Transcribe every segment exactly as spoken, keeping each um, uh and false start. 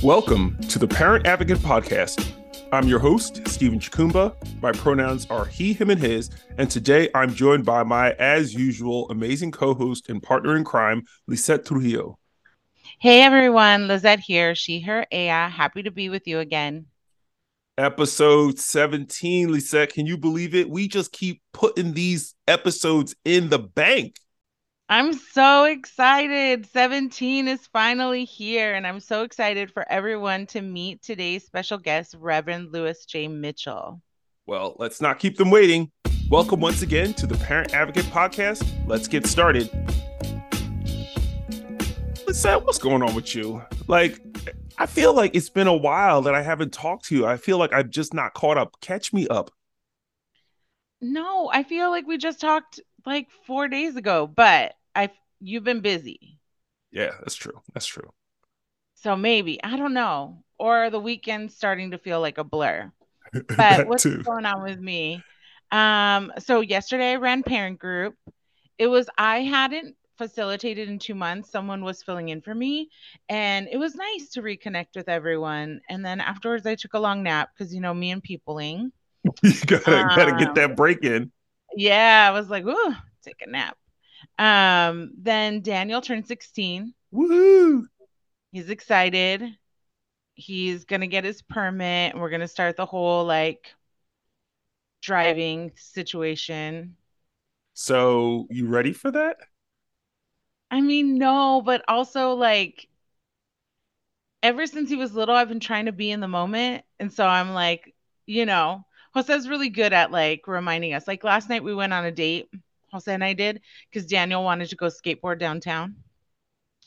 Welcome to the Parent Advocate Podcast. I'm your host, Stephen Chukumba. My pronouns are he, him, and his. And today I'm joined by my, as usual, amazing co-host and partner in crime, Lizette Trujillo. Hey, everyone. Lizette here. She, her, ella. Happy to be with you again. Episode seventeen, Lizette. Can you believe it? We just keep putting these episodes in the bank. I'm so excited. seventeen is finally here, and I'm so excited for everyone to meet today's special guest, Reverend Louis J. Mitchell. Well, let's not keep them waiting. Welcome once again to the Parent Advocate Podcast. Let's get started. Lizette, what's going on with you? Like, I feel like it's been a while that I haven't talked to you. I feel like I'm just not caught up. Catch me up. No, I feel like we just talked like four days ago, but I've you've been busy. Yeah, that's true. That's true. So maybe, I don't know. Or the weekend's starting to feel like a blur. But what's too. going on with me? Um, so yesterday I ran parent group. It was I hadn't facilitated in two months. Someone was filling in for me. And it was nice to reconnect with everyone. And then afterwards I took a long nap because you know me and peopling. You gotta um, gotta get that break in. Yeah, I was like, ooh, take a nap. Um, then Daniel turned sixteen. Woohoo! He's excited. He's going to get his permit, and we're going to start the whole, like, driving situation. So, you ready for that? I mean, no, but also, like, ever since he was little, I've been trying to be in the moment, and so I'm like, you know, Jose's really good at, like, reminding us. Like, last night we went on a date, Jose and I did, because Daniel wanted to go skateboard downtown.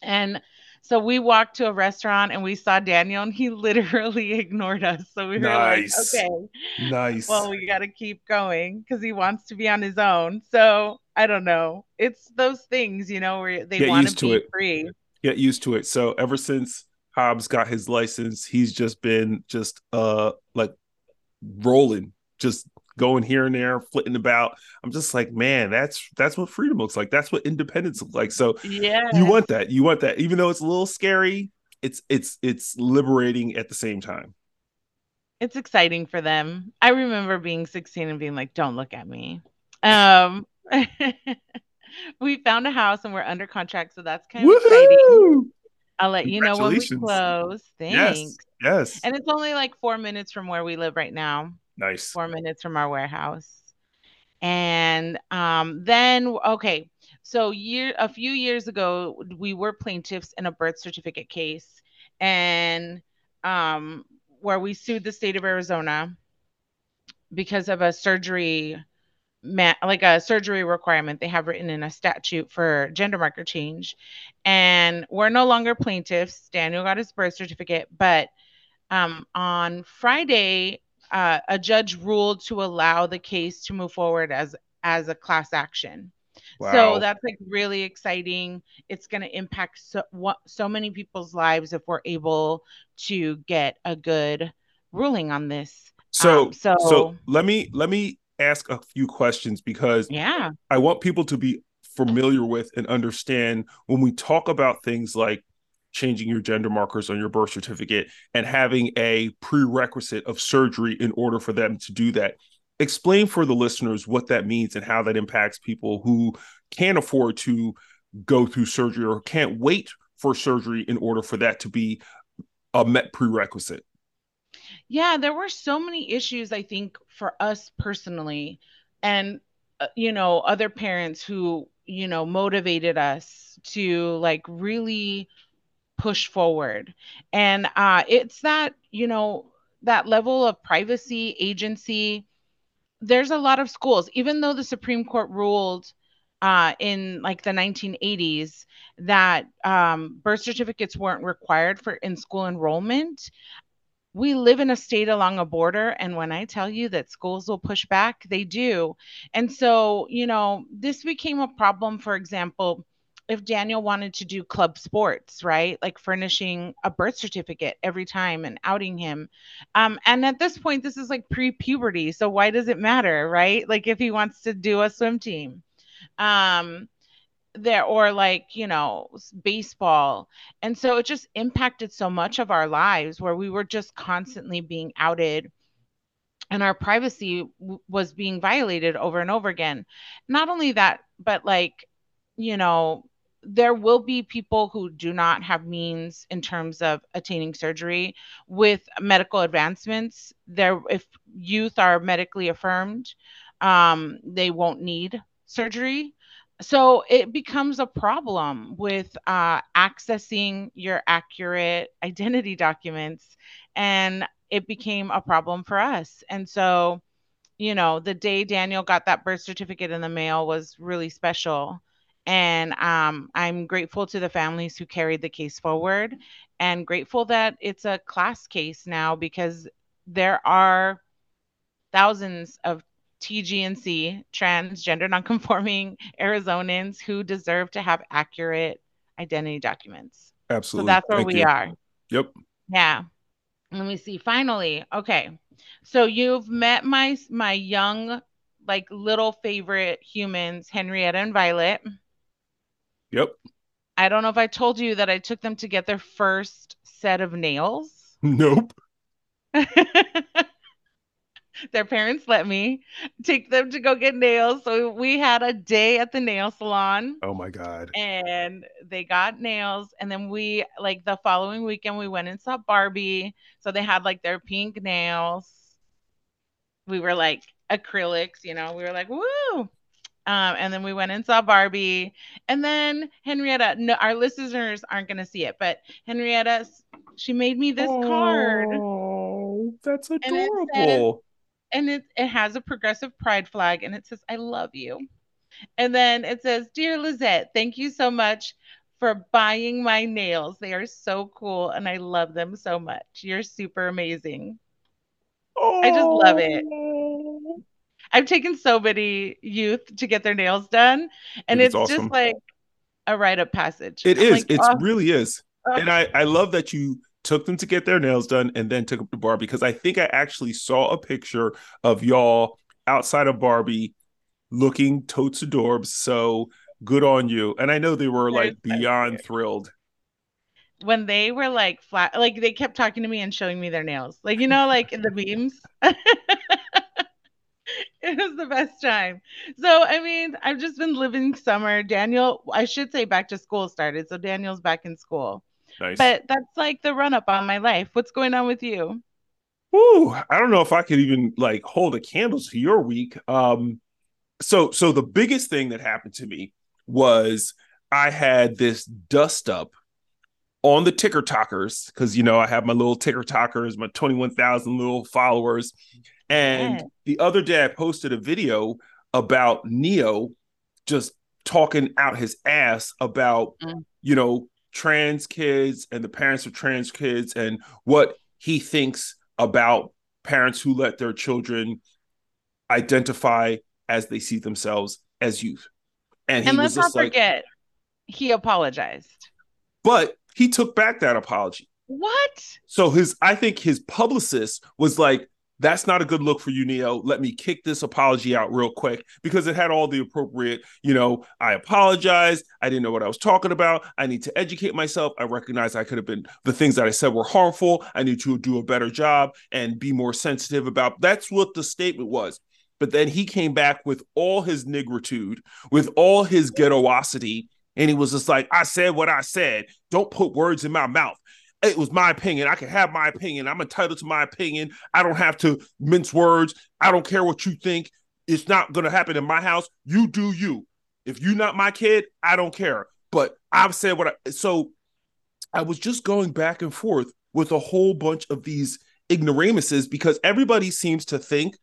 And so we walked to a restaurant, and we saw Daniel, and he literally ignored us. So we were nice. like, okay, nice. well, we got to keep going, because he wants to be on his own. So, I don't know. It's those things, you know, where they want to be free. Get used to it. So, ever since Hobbs got his license, he's just been just, uh, like, rolling, just going here and there, flitting about. I'm just like, man, that's that's what freedom looks like. That's what independence looks like. So yes. you want that. You want that. Even though it's a little scary, it's it's it's liberating at the same time. It's exciting for them. I remember being sixteen and being like, don't look at me. Um we found a house and we're under contract, so that's kind of Woo-hoo! exciting. I'll let you know when we close. Thanks. Yes, yes. And it's only like four minutes from where we live right now. Nice. Four minutes from our warehouse. And um, then, okay. So year a few years ago, we were plaintiffs in a birth certificate case. And um, where we sued the state of Arizona because of a surgery, like a surgery requirement they have written in a statute for gender marker change. And we're no longer plaintiffs. Daniel got his birth certificate, but um, on Friday, uh, a judge ruled to allow the case to move forward as, as a class action. Wow. So that's like really exciting. It's going to impact so, what, so many people's lives if we're able to get a good ruling on this. So, um, so, so let me, let me, ask a few questions because yeah. I want people to be familiar with and understand when we talk about things like changing your gender markers on your birth certificate and having a prerequisite of surgery in order for them to do that. Explain for the listeners what that means and how that impacts people who can't afford to go through surgery or can't wait for surgery in order for that to be a met prerequisite. Yeah, there were so many issues, I think, for us personally and, uh, you know, other parents who, you know, motivated us to like really push forward. And uh, it's that, you know, that level of privacy, agency. There's a lot of schools, even though the Supreme Court ruled uh, in like the nineteen eighties that um, birth certificates weren't required for in-school enrollment. We live in a state along a border, and when I tell you that schools will push back, they do. And so, you know, this became a problem, for example, if Daniel wanted to do club sports, right? Like furnishing a birth certificate every time and outing him. Um, and at this point, this is like pre-puberty. So why does it matter, right? Like if he wants to do a swim team. Um, there or like, you know, baseball. And so it just impacted so much of our lives where we were just constantly being outed and our privacy w- was being violated over and over again. Not only that, but like, you know, there will be people who do not have means in terms of attaining surgery with medical advancements. There, if youth are medically affirmed, um, they won't need surgery. So it becomes a problem with uh, accessing your accurate identity documents, and it became a problem for us. And so, you know, the day Daniel got that birth certificate in the mail was really special. And um, I'm grateful to the families who carried the case forward, and grateful that it's a class case now, because there are thousands of T G N C, transgender nonconforming Arizonans who deserve to have accurate identity documents. Absolutely. So that's where Thank we you. are. Yep. Yeah. Let me see. Finally. Okay. So you've met my, my young, like little favorite humans, Henrietta and Violet. Yep. I don't know if I told you that I took them to get their first set of nails. Nope. Their parents let me take them to go get nails. So we had a day at the nail salon. Oh my God. And they got nails. And then we, like the following weekend, we went and saw Barbie. So they had like their pink nails. We were like acrylics, you know, we were like, woo. Um, and then we went and saw Barbie. And then Henrietta, no, our listeners aren't going to see it, but Henrietta, she made me this oh, card. Oh, that's adorable. And it says, And it, it has a progressive pride flag, and it says, I love you. And then it says, Dear Lizette, thank you so much for buying my nails. They are so cool, and I love them so much. You're super amazing. Oh. I just love it. I've taken so many youth to get their nails done, and it's, it's awesome. Just like a rite of passage. It I'm is. Like, it oh. really is. Oh. And I, I love that you took them to get their nails done, and then took them to Barbie, because I think I actually saw a picture of y'all outside of Barbie looking totes adorbs. So good on you. And I know they were like beyond thrilled. When they were like flat, like they kept talking to me and showing me their nails. Like, you know, like in the memes. It was the best time. So, I mean, I've just been living summer. Daniel, I should say back to school started. So Daniel's back in school. Nice. But that's like the run up on my life. What's going on with you? Ooh, I don't know if I could even like hold a candle to your week. Um, so, so the biggest thing that happened to me was I had this dust up on the TikTokers, because you know I have my little TikTokers, my twenty-one thousand little followers, and yeah. the other day I posted a video about Neo just talking out his ass about mm. you know. trans kids and the parents of trans kids and what he thinks about parents who let their children identify as they see themselves as youth. And, he and let's was just not like, forget, he apologized. But he took back that apology. What? So his, I think his publicist was like, that's not a good look for you, Neo. Let me kick this apology out real quick, because it had all the appropriate, you know, I apologize. I didn't know what I was talking about. I need to educate myself. I recognize I could have been, the things that I said were harmful. I need to do a better job and be more sensitive about, that's what the statement was. But then he came back with all his nigritude, with all his ghettoosity. And he was just like, I said what I said. Don't put words in my mouth. It was my opinion. I can have my opinion. I'm entitled to my opinion. I don't have to mince words. I don't care what you think. It's not going to happen in my house. You do you. If you're not my kid, I don't care. But I've said what I... So I was just going back and forth with a whole bunch of these ignoramuses, because everybody seems to think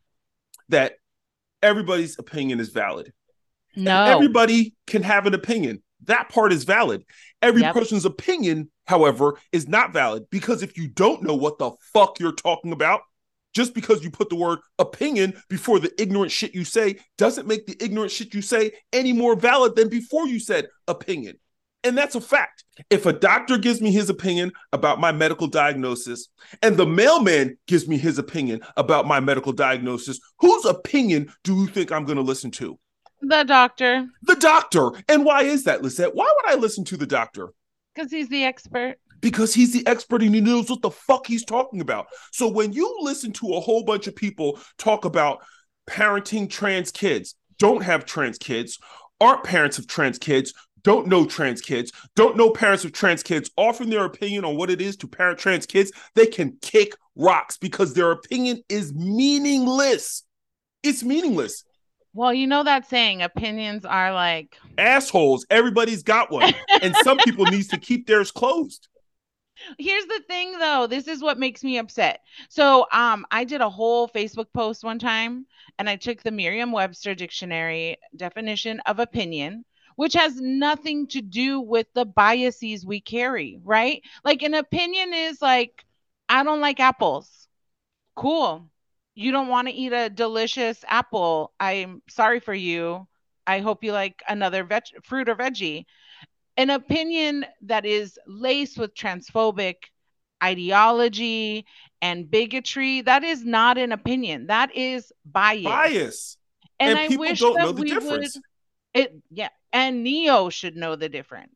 that everybody's opinion is valid. No. And everybody can have an opinion. That part is valid. Every yep. person's opinion, however, is not valid, because if you don't know what the fuck you're talking about, just because you put the word opinion before the ignorant shit you say doesn't make the ignorant shit you say any more valid than before you said opinion. And that's a fact. If a doctor gives me his opinion about my medical diagnosis and the mailman gives me his opinion about my medical diagnosis, whose opinion do you think I'm going to listen to? The doctor. The doctor. And why is that, Lizette? Why would I listen to the doctor? Because he's the expert. Because he's the expert and he knows what the fuck he's talking about. So when you listen to a whole bunch of people talk about parenting trans kids, don't have trans kids, aren't parents of trans kids, don't know trans kids, don't know parents of trans kids, offering their opinion on what it is to parent trans kids, they can kick rocks because their opinion is meaningless. It's meaningless. Well, you know that saying, opinions are like... assholes. Everybody's got one. And some people need to keep theirs closed. Here's the thing, though. This is what makes me upset. So um, I did a whole Facebook post one time, and I took the Merriam-Webster dictionary definition of opinion, which has nothing to do with the biases we carry, right? Like an opinion is like, I don't like apples. Cool. You don't want to eat a delicious apple. I'm sorry for you. I hope you like another veg- fruit or veggie. An opinion that is laced with transphobic ideology and bigotry, that is not an opinion. That is bias. Bias. And, and I people wish don't that know the we difference. Would, it, yeah. And Neo should know the difference.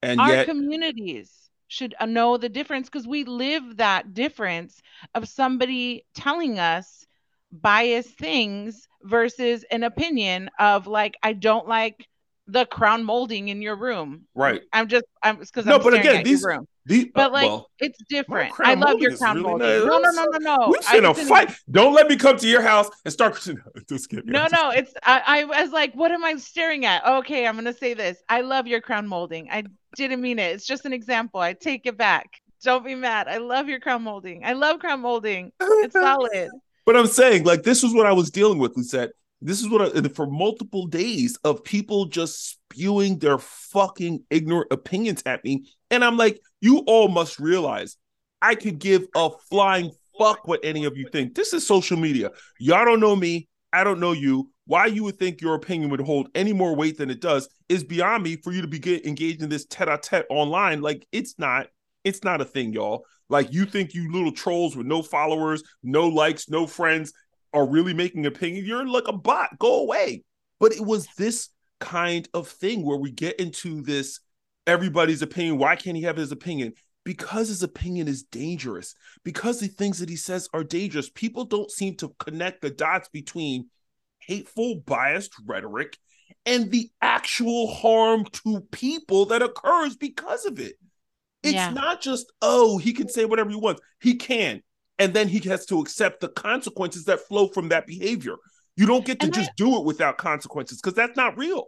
And Our yet- communities. should know the difference, because we live that difference of somebody telling us biased things versus an opinion of like, I don't like the crown molding in your room. Right. I'm just, I'm because no, I'm but again, at these, your room. These, but uh, like, well, it's different. I love your crown really molding. Nice. No, no, no, no, no. We should have fight. Don't let me come to your house and start. Just kidding. No, just... no. It's I, I was like, what am I staring at? Okay, I'm gonna say this. I love your crown molding. I didn't mean it. It's just an example. I take it back. Don't be mad. I love your crown molding. I love crown molding. It's solid. But I'm saying, like, this is what I was dealing with, Lizette. This is what I, for multiple days of people just spewing their fucking ignorant opinions at me. And I'm like, you all must realize I could give a flying fuck what any of you think. This is social media. Y'all don't know me. I don't know you. Why you would think your opinion would hold any more weight than it does is beyond me. For you to be get engaged in this tete-a-tete online, like it's not, it's not a thing, y'all. Like you think you little trolls with no followers, no likes, no friends are really making opinion. You're like a bot. Go away. But it was this kind of thing where we get into this everybody's opinion. Why can't he have his opinion? Because his opinion is dangerous. Because the things that he says are dangerous. People don't seem to connect the dots between hateful, biased rhetoric and the actual harm to people that occurs because of it. It's yeah. not just, oh, he can say whatever he wants. He can. And then he has to accept the consequences that flow from that behavior. You don't get to and just I, do it without consequences, because that's not real.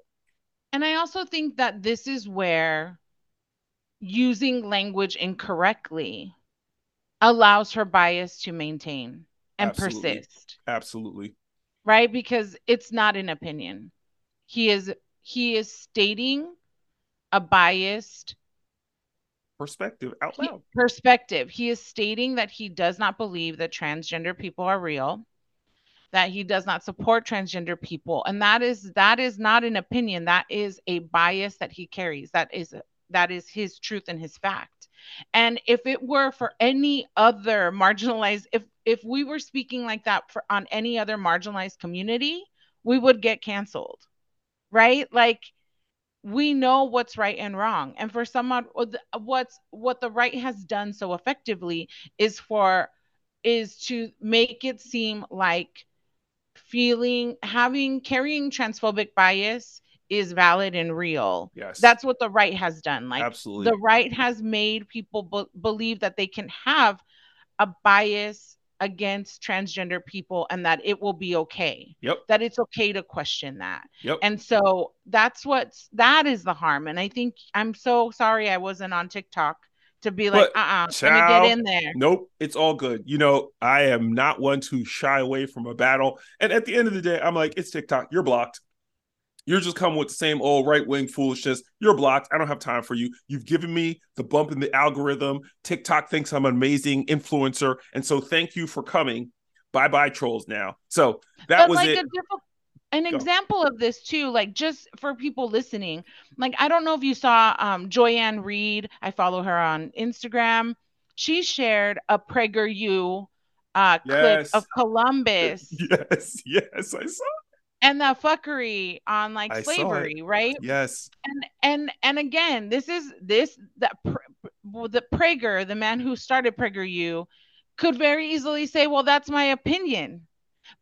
And I also think that this is where using language incorrectly allows for bias to maintain and Absolutely. persist. Absolutely. Right? Because it's not an opinion. He is he is stating a biased perspective out loud. Perspective. He is stating that he does not believe that transgender people are real, that he does not support transgender people. And that is that is not an opinion. That is a bias that he carries. That is that is his truth and his fact. And if it were for any other marginalized, if if we were speaking like that for on any other marginalized community, we would get canceled. Right? Like, we know what's right and wrong. And for someone, what's what the right has done so effectively is for is to make it seem like feeling having carrying transphobic bias is valid and real. Yes. That's what the right has done. Like Absolutely. The right has made people be- believe that they can have a bias against transgender people and that it will be okay. Yep. That it's okay to question that. Yep. And so that's what's that is the harm. And I think I'm so sorry I wasn't on TikTok to be like, but, uh-uh, child, let me get in there. Nope, it's all good. You know, I am not one to shy away from a battle. And at the end of the day, I'm like, it's TikTok. You're blocked. You're just coming with the same old right-wing foolishness. You're blocked. I don't have time for you. You've given me the bump in the algorithm. TikTok thinks I'm an amazing influencer. And so thank you for coming. Bye-bye trolls now. So that but was like it. A difficult- an example of this too, like just for people listening, like, I don't know if you saw um, Joy-Ann Reid. I follow her on Instagram. She shared a PragerU uh, yes. clip of Columbus. Yes, yes, I saw it. And the fuckery on like I slavery, right? Yes. And and and again, this is this the the Prager, the man who started PragerU, could very easily say, "Well, that's my opinion."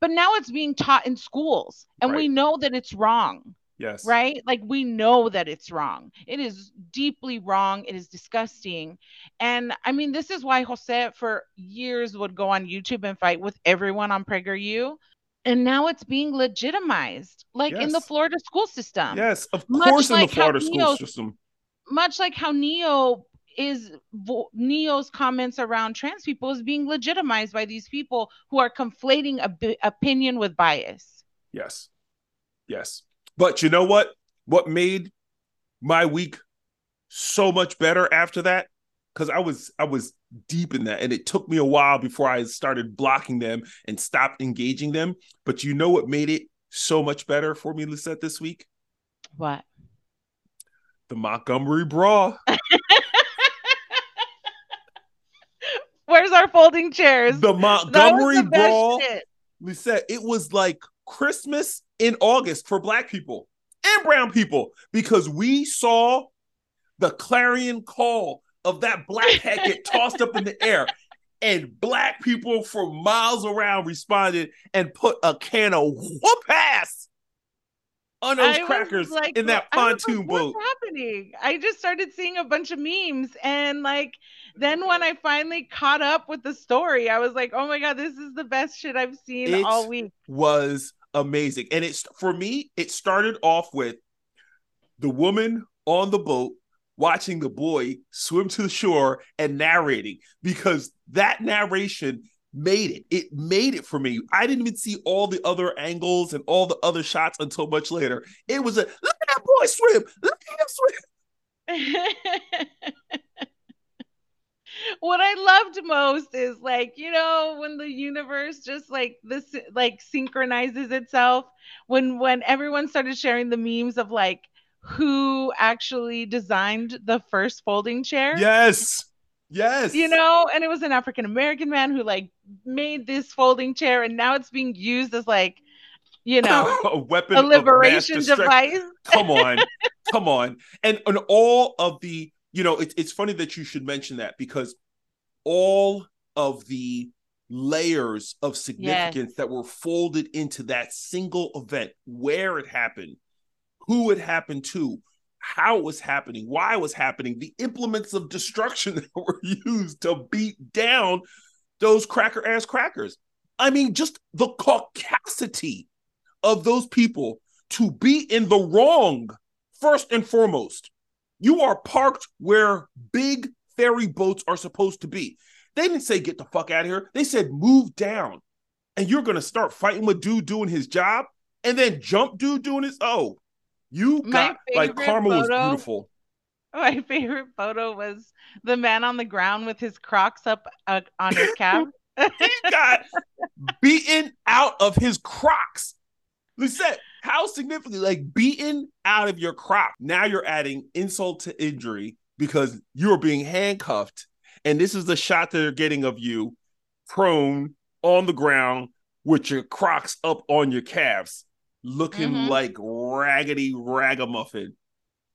But now it's being taught in schools, and right. we know that it's wrong. Yes. Right? Like we know that it's wrong. It is deeply wrong. It is disgusting. And I mean, this is why Jose for years would go on YouTube and fight with everyone on PragerU. And now it's being legitimized, like yes. in the Florida school system. Yes, of course, in like the Florida school Neo's, system. Much like how Neo is Neo's comments around trans people is being legitimized by these people who are conflating ab- opinion with bias. Yes, yes. But you know what? What made my week so much better after that? Because I was I was deep in that, and it took me a while before I started blocking them and stopped engaging them. But you know what made it so much better for me, Lizette, this week? What? The Montgomery Brawl. Where's our folding chairs? The Montgomery the Brawl. Lizette, it was like Christmas in August for Black people and brown people, because we saw the clarion call of that black hat get tossed up in the air, and black people from miles around responded and put a can of whoop ass on those I crackers like, in that pontoon like, boat. What's happening? I just started seeing a bunch of memes, and like then when I finally caught up with the story, I was like, oh my God, this is the best shit I've seen it all week. Was amazing. And it's for me, it started off with the woman on the boat watching the boy swim to the shore and narrating, because that narration made it. It made it for me. I didn't even see all the other angles and all the other shots until much later. It was a, look at that boy swim. Look at him swim. What I loved most is like, you know, when the universe just like this, like synchronizes itself, when, when everyone started sharing the memes of like, who actually designed the first folding chair. Yes. Yes. You know, and it was an African-American man who like made this folding chair, and now it's being used as like, you know, a weapon, a liberation device. Come on. Come on. And and all of the, you know, it, it's funny that you should mention that, because all of the layers of significance yes. that were folded into that single event, where it happened, who it happened to, how it was happening, why it was happening, the implements of destruction that were used to beat down those cracker-ass crackers. I mean, just the caucasity of those people to be in the wrong, first and foremost. You are parked where big ferry boats are supposed to be. They didn't say, get the fuck out of here. They said, move down. And you're going to start fighting with dude doing his job, and then jump dude doing his, oh. You got, like, karma was beautiful. My favorite photo was the man on the ground with his Crocs up uh, on his calf. He got beaten out of his Crocs. Lizette, how significant? Like, beaten out of your Croc. Now you're adding insult to injury, because you're being handcuffed. And this is the shot that they're getting of you prone on the ground with your Crocs up on your calves, looking mm-hmm. like raggedy ragamuffin.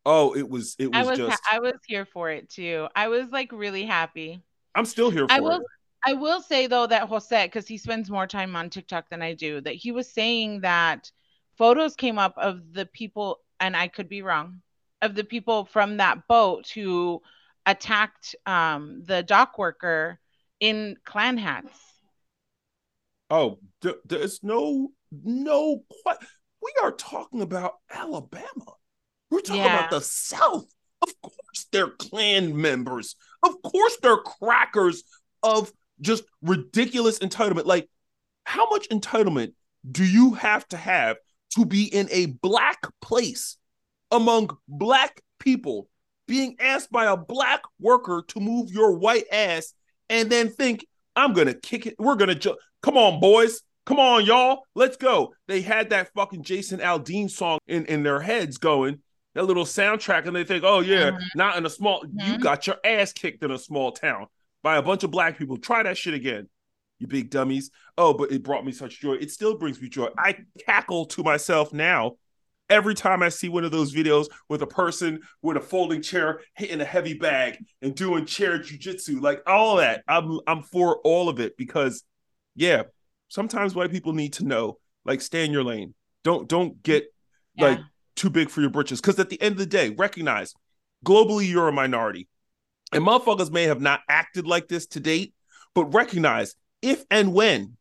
Oh, it was it was, I was just ha- I was here for it too. I was like really happy. I'm still here for I will, it. I will say though that Jose, because he spends more time on TikTok than I do, that he was saying that photos came up of the people, and I could be wrong, of the people from that boat who attacked um, the dock worker in Klan hats. Oh, th- there's no no what we are talking about Alabama. We're talking yeah. about the South. Of course they're Klan members. Of course they're crackers of just ridiculous entitlement. Like, how much entitlement do you have to have to be in a black place among black people, being asked by a black worker to move your white ass, and then think, I'm going to kick it. We're going to ju- come on, boys. Come on, y'all. Let's go. They had that fucking Jason Aldean song in, in their heads going, that little soundtrack, and they think, oh, yeah, mm-hmm. not in a small, mm-hmm. you got your ass kicked in a small town by a bunch of black people. Try that shit again, you big dummies. Oh, but it brought me such joy. It still brings me joy. I cackle to myself now every time I see one of those videos with a person with a folding chair hitting a heavy bag and doing chair jujitsu, like all that. I'm I'm for all of it because, yeah, sometimes white people need to know, like, stay in your lane. Don't don't get yeah. like too big for your britches. Because at the end of the day, recognize globally you're a minority, and motherfuckers may have not acted like this to date, but recognize if and when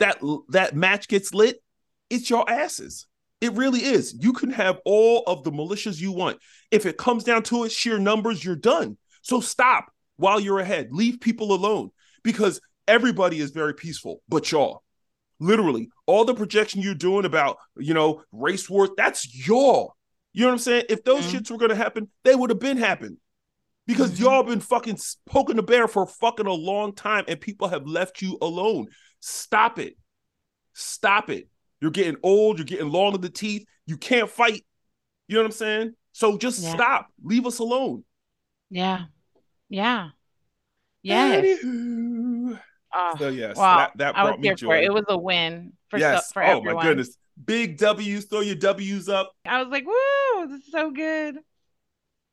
that that match gets lit, it's your asses. It really is. You can have all of the militias you want. If it comes down to it, sheer numbers, you're done. So stop while you're ahead. Leave people alone because everybody is very peaceful, but y'all. Literally, all the projection you're doing about, you know, race wars, that's y'all. You know what I'm saying? If those mm-hmm. shits were going to happen, they would have been happened because mm-hmm. y'all been fucking poking the bear for fucking a long time and people have left you alone. Stop it. Stop it. You're getting old. You're getting long in the teeth. You can't fight. You know what I'm saying? So just yeah. stop. Leave us alone. Yeah. Yeah. Yes. Uh, so yes, well, that, that brought me joy. It. it was a win for, yes. so, for oh, everyone. Oh my goodness. Big W's. Throw your W's up. I was like, woo, this is so good.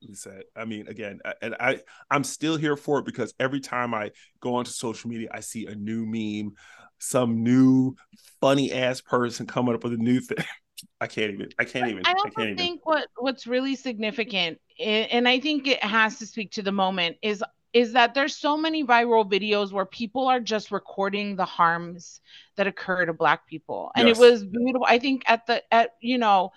Lizette, I mean, again, I, and I, I'm still here for it because every time I go onto social media, I see a new meme, some new funny ass person coming up with a new thing. I can't even. I can't even. I also I can't think even. what what's really significant, and I think it has to speak to the moment, is is that there's so many viral videos where people are just recording the harms that occur to Black people, and yes. it was beautiful. I think at the at you know.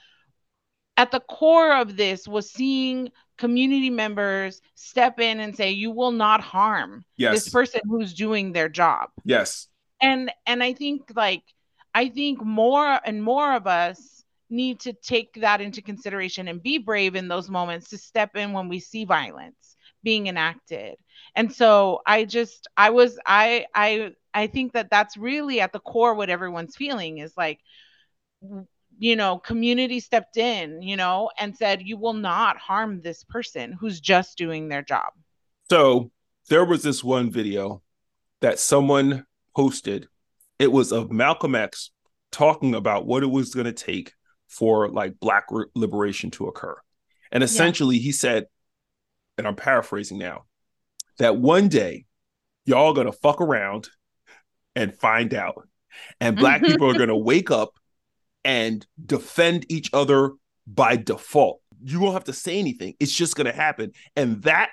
At the core of this was seeing community members step in and say, you will not harm yes. this person who's doing their job. Yes. And and I think like, I think more and more of us need to take that into consideration and be brave in those moments to step in when we see violence being enacted. And so I just, I was, I, I, I think that that's really at the core what everyone's feeling is like, you know, community stepped in, you know, and said, you will not harm this person who's just doing their job. So there was this one video that someone posted. It was of Malcolm X talking about what it was going to take for like Black re- liberation to occur. And essentially yeah. he said, and I'm paraphrasing now, that one day y'all going to fuck around and find out. And Black people are going to wake up and defend each other by default. You won't have to say anything. It's just going to happen. And that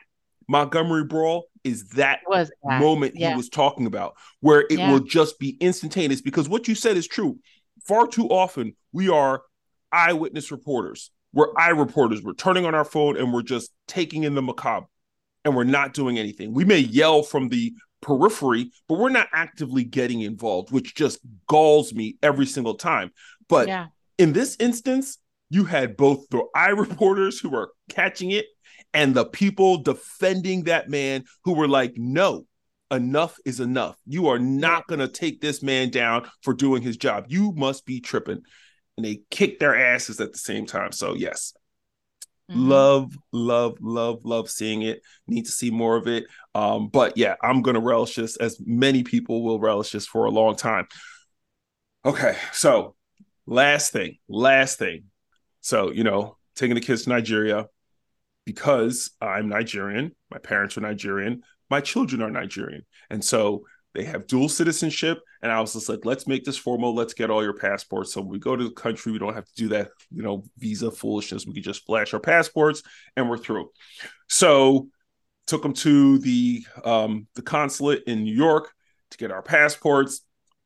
Montgomery Brawl is that, was that. moment yeah. he was talking about, where it yeah. will just be instantaneous. Because what you said is true. Far too often, we are eyewitness reporters. We're eye reporters. We're turning on our phone and we're just taking in the macabre. And we're not doing anything. We may yell from the periphery, but we're not actively getting involved, which just galls me every single time. But yeah. in this instance, you had both the eye reporters who are catching it and the people defending that man who were like, no, enough is enough. You are not going to take this man down for doing his job. You must be tripping. And they kicked their asses at the same time. So, yes. Mm-hmm. Love, love, love, love seeing it. Need to see more of it. Um, but yeah, I'm going to relish this as many people will relish this for a long time. Okay, so. Last thing, last thing. So, you know, taking the kids to Nigeria because I'm Nigerian. My parents are Nigerian. My children are Nigerian. And so they have dual citizenship. And I was just like, let's make this formal. Let's get all your passports. So when we go to the country, we don't have to do that, you know, visa foolishness. We can just flash our passports and we're through. So took them to the um, the consulate in New York to get our passports.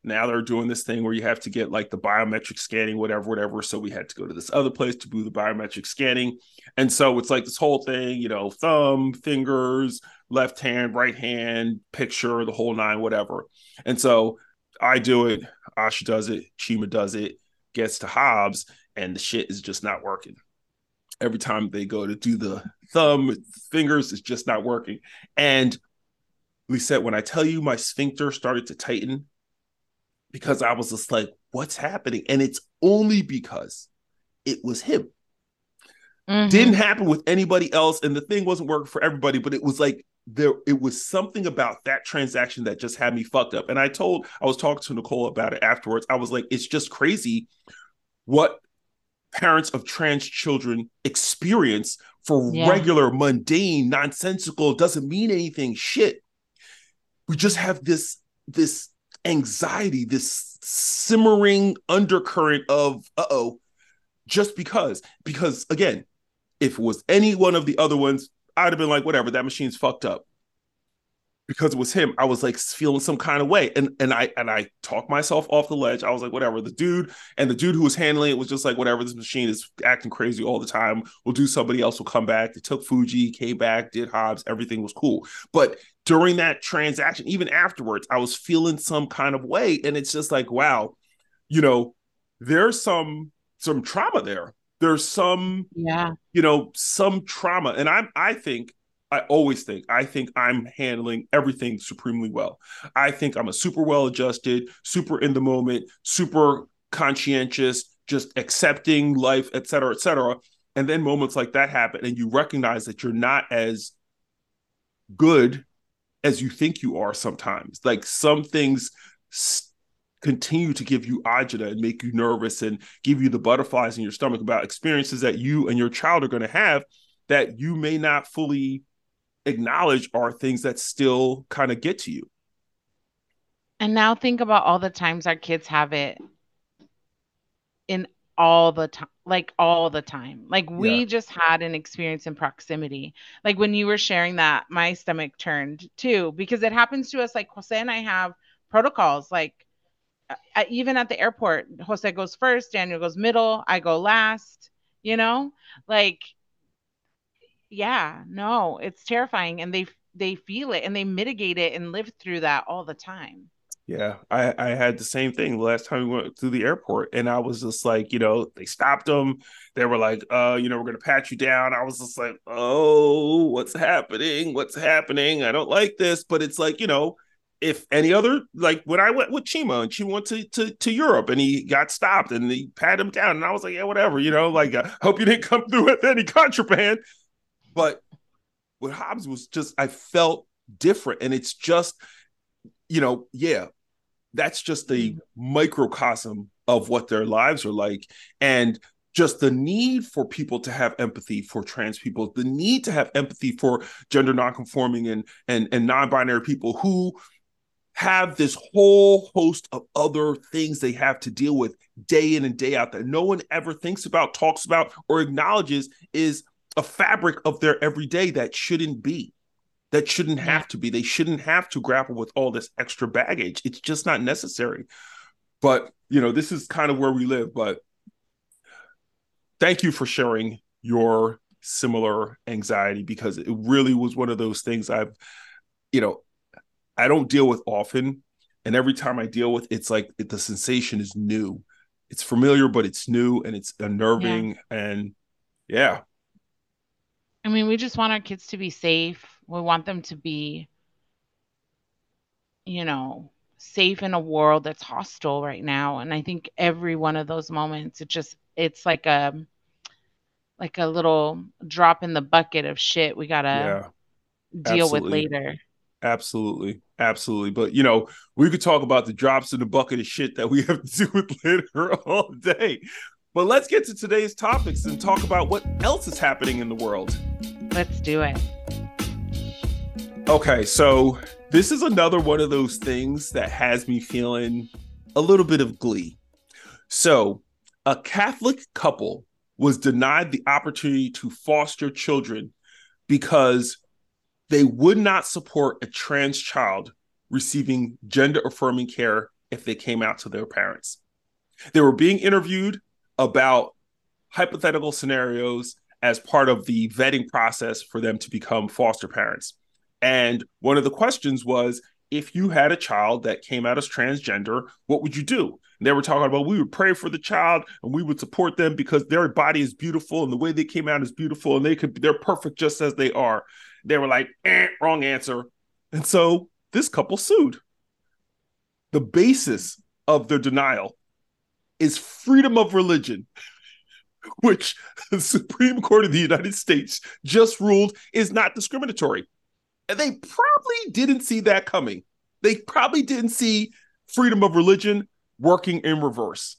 Now they're doing this thing where you have to get like the biometric scanning, whatever, whatever. So we had to go to this other place to do the biometric scanning. And so it's like this whole thing, you know, thumb, fingers, left hand, right hand, picture, the whole nine, whatever. And so I do it. Asha does it. Chima does it. Gets to Hobbs and the shit is just not working. Every time they go to do the thumb, fingers, it's just not working. And Lizette, when I tell you my sphincter started to tighten, because I was just like, what's happening? And it's only because it was him. Mm-hmm. Didn't happen with anybody else. And the thing wasn't working for everybody, but it was like, there, it was something about that transaction that just had me fucked up. And I told, I was talking to Nicole about it afterwards. I was like, it's just crazy what parents of trans children experience for yeah. regular, mundane, nonsensical, doesn't mean anything shit. We just have this, this anxiety, this simmering undercurrent of, uh-oh, just because, because again, if it was any one of the other ones, I'd have been like, whatever, that machine's fucked up. Because it was him, I was like feeling some kind of way. And and I and I talked myself off the ledge. I was like, whatever, the dude and the dude who was handling it was just like, whatever, this machine is acting crazy all the time. We'll do somebody else, will come back. They took Fuji, came back, did Hobbs, everything was cool. But during that transaction, even afterwards, I was feeling some kind of way. And it's just like, wow, you know, there's some some trauma there. There's some, yeah. you know, some trauma. And I I think I always think, I think I'm handling everything supremely well. I think I'm a super well-adjusted, super in the moment, super conscientious, just accepting life, et cetera, et cetera. And then moments like that happen and you recognize that you're not as good as you think you are sometimes. Like some things st- continue to give you agita and make you nervous and give you the butterflies in your stomach about experiences that you and your child are going to have that you may not fully acknowledge are things that still kind of get to you. And now think about all the times our kids have it in all the time, like all the time. Like we yeah. just had an experience in proximity. Like when you were sharing that, my stomach turned too, because it happens to us. Like Jose and I have protocols. Like I, even at the airport, Jose goes first, Daniel goes middle, I go last, you know, like, yeah, no, it's terrifying. And they, they feel it and they mitigate it and live through that all the time. Yeah. I, I had the same thing last time we went to the airport and I was just like, you know, they stopped them. They were like, uh, you know, we're going to pat you down. I was just like, oh, what's happening? What's happening? I don't like this, but it's like, you know, if any other, like when I went with Chima and she went to, to, to Europe and he got stopped and they pat him down and I was like, yeah, whatever, you know, like, I hope you didn't come through with any contraband. But with Hobbs was just, I felt different. And it's just, you know, yeah, that's just the microcosm of what their lives are like. And just the need for people to have empathy for trans people, the need to have empathy for gender nonconforming and, and, and non-binary people who have this whole host of other things they have to deal with day in and day out that no one ever thinks about, talks about, or acknowledges is a fabric of their everyday that shouldn't be, that shouldn't have to be. They shouldn't have to grapple with all this extra baggage. It's just not necessary. But, you know, this is kind of where we live. But thank you for sharing your similar anxiety, because it really was one of those things I've, you know, I don't deal with often. And every time I deal with, it's like it, the sensation is new. It's familiar, but it's new and it's unnerving. Yeah. And yeah. I mean, we just want our kids to be safe. We want them to be, you know, safe in a world that's hostile right now. And I think every one of those moments, it just, it's like a, like a little drop in the bucket of shit we got to yeah, deal absolutely. with later. Absolutely. Absolutely. But, you know, we could talk about the drops in the bucket of shit that we have to deal with later all day. But let's get to today's topics and talk about what else is happening in the world. Let's do it. Okay, so this is another one of those things that has me feeling a little bit of glee. So a Catholic couple was denied the opportunity to foster children because they would not support a trans child receiving gender-affirming care if they came out to their parents. They were being interviewed about hypothetical scenarios as part of the vetting process for them to become foster parents. And one of the questions was, if you had a child that came out as transgender, what would you do? And they were talking about, we would pray for the child and we would support them because their body is beautiful and the way they came out is beautiful and they could, they're perfect just as they are. They were like, eh, wrong answer. And so this couple sued. The basis of their denial is freedom of religion, which the Supreme Court of the United States just ruled is not discriminatory. And they probably didn't see that coming. They probably didn't see freedom of religion working in reverse.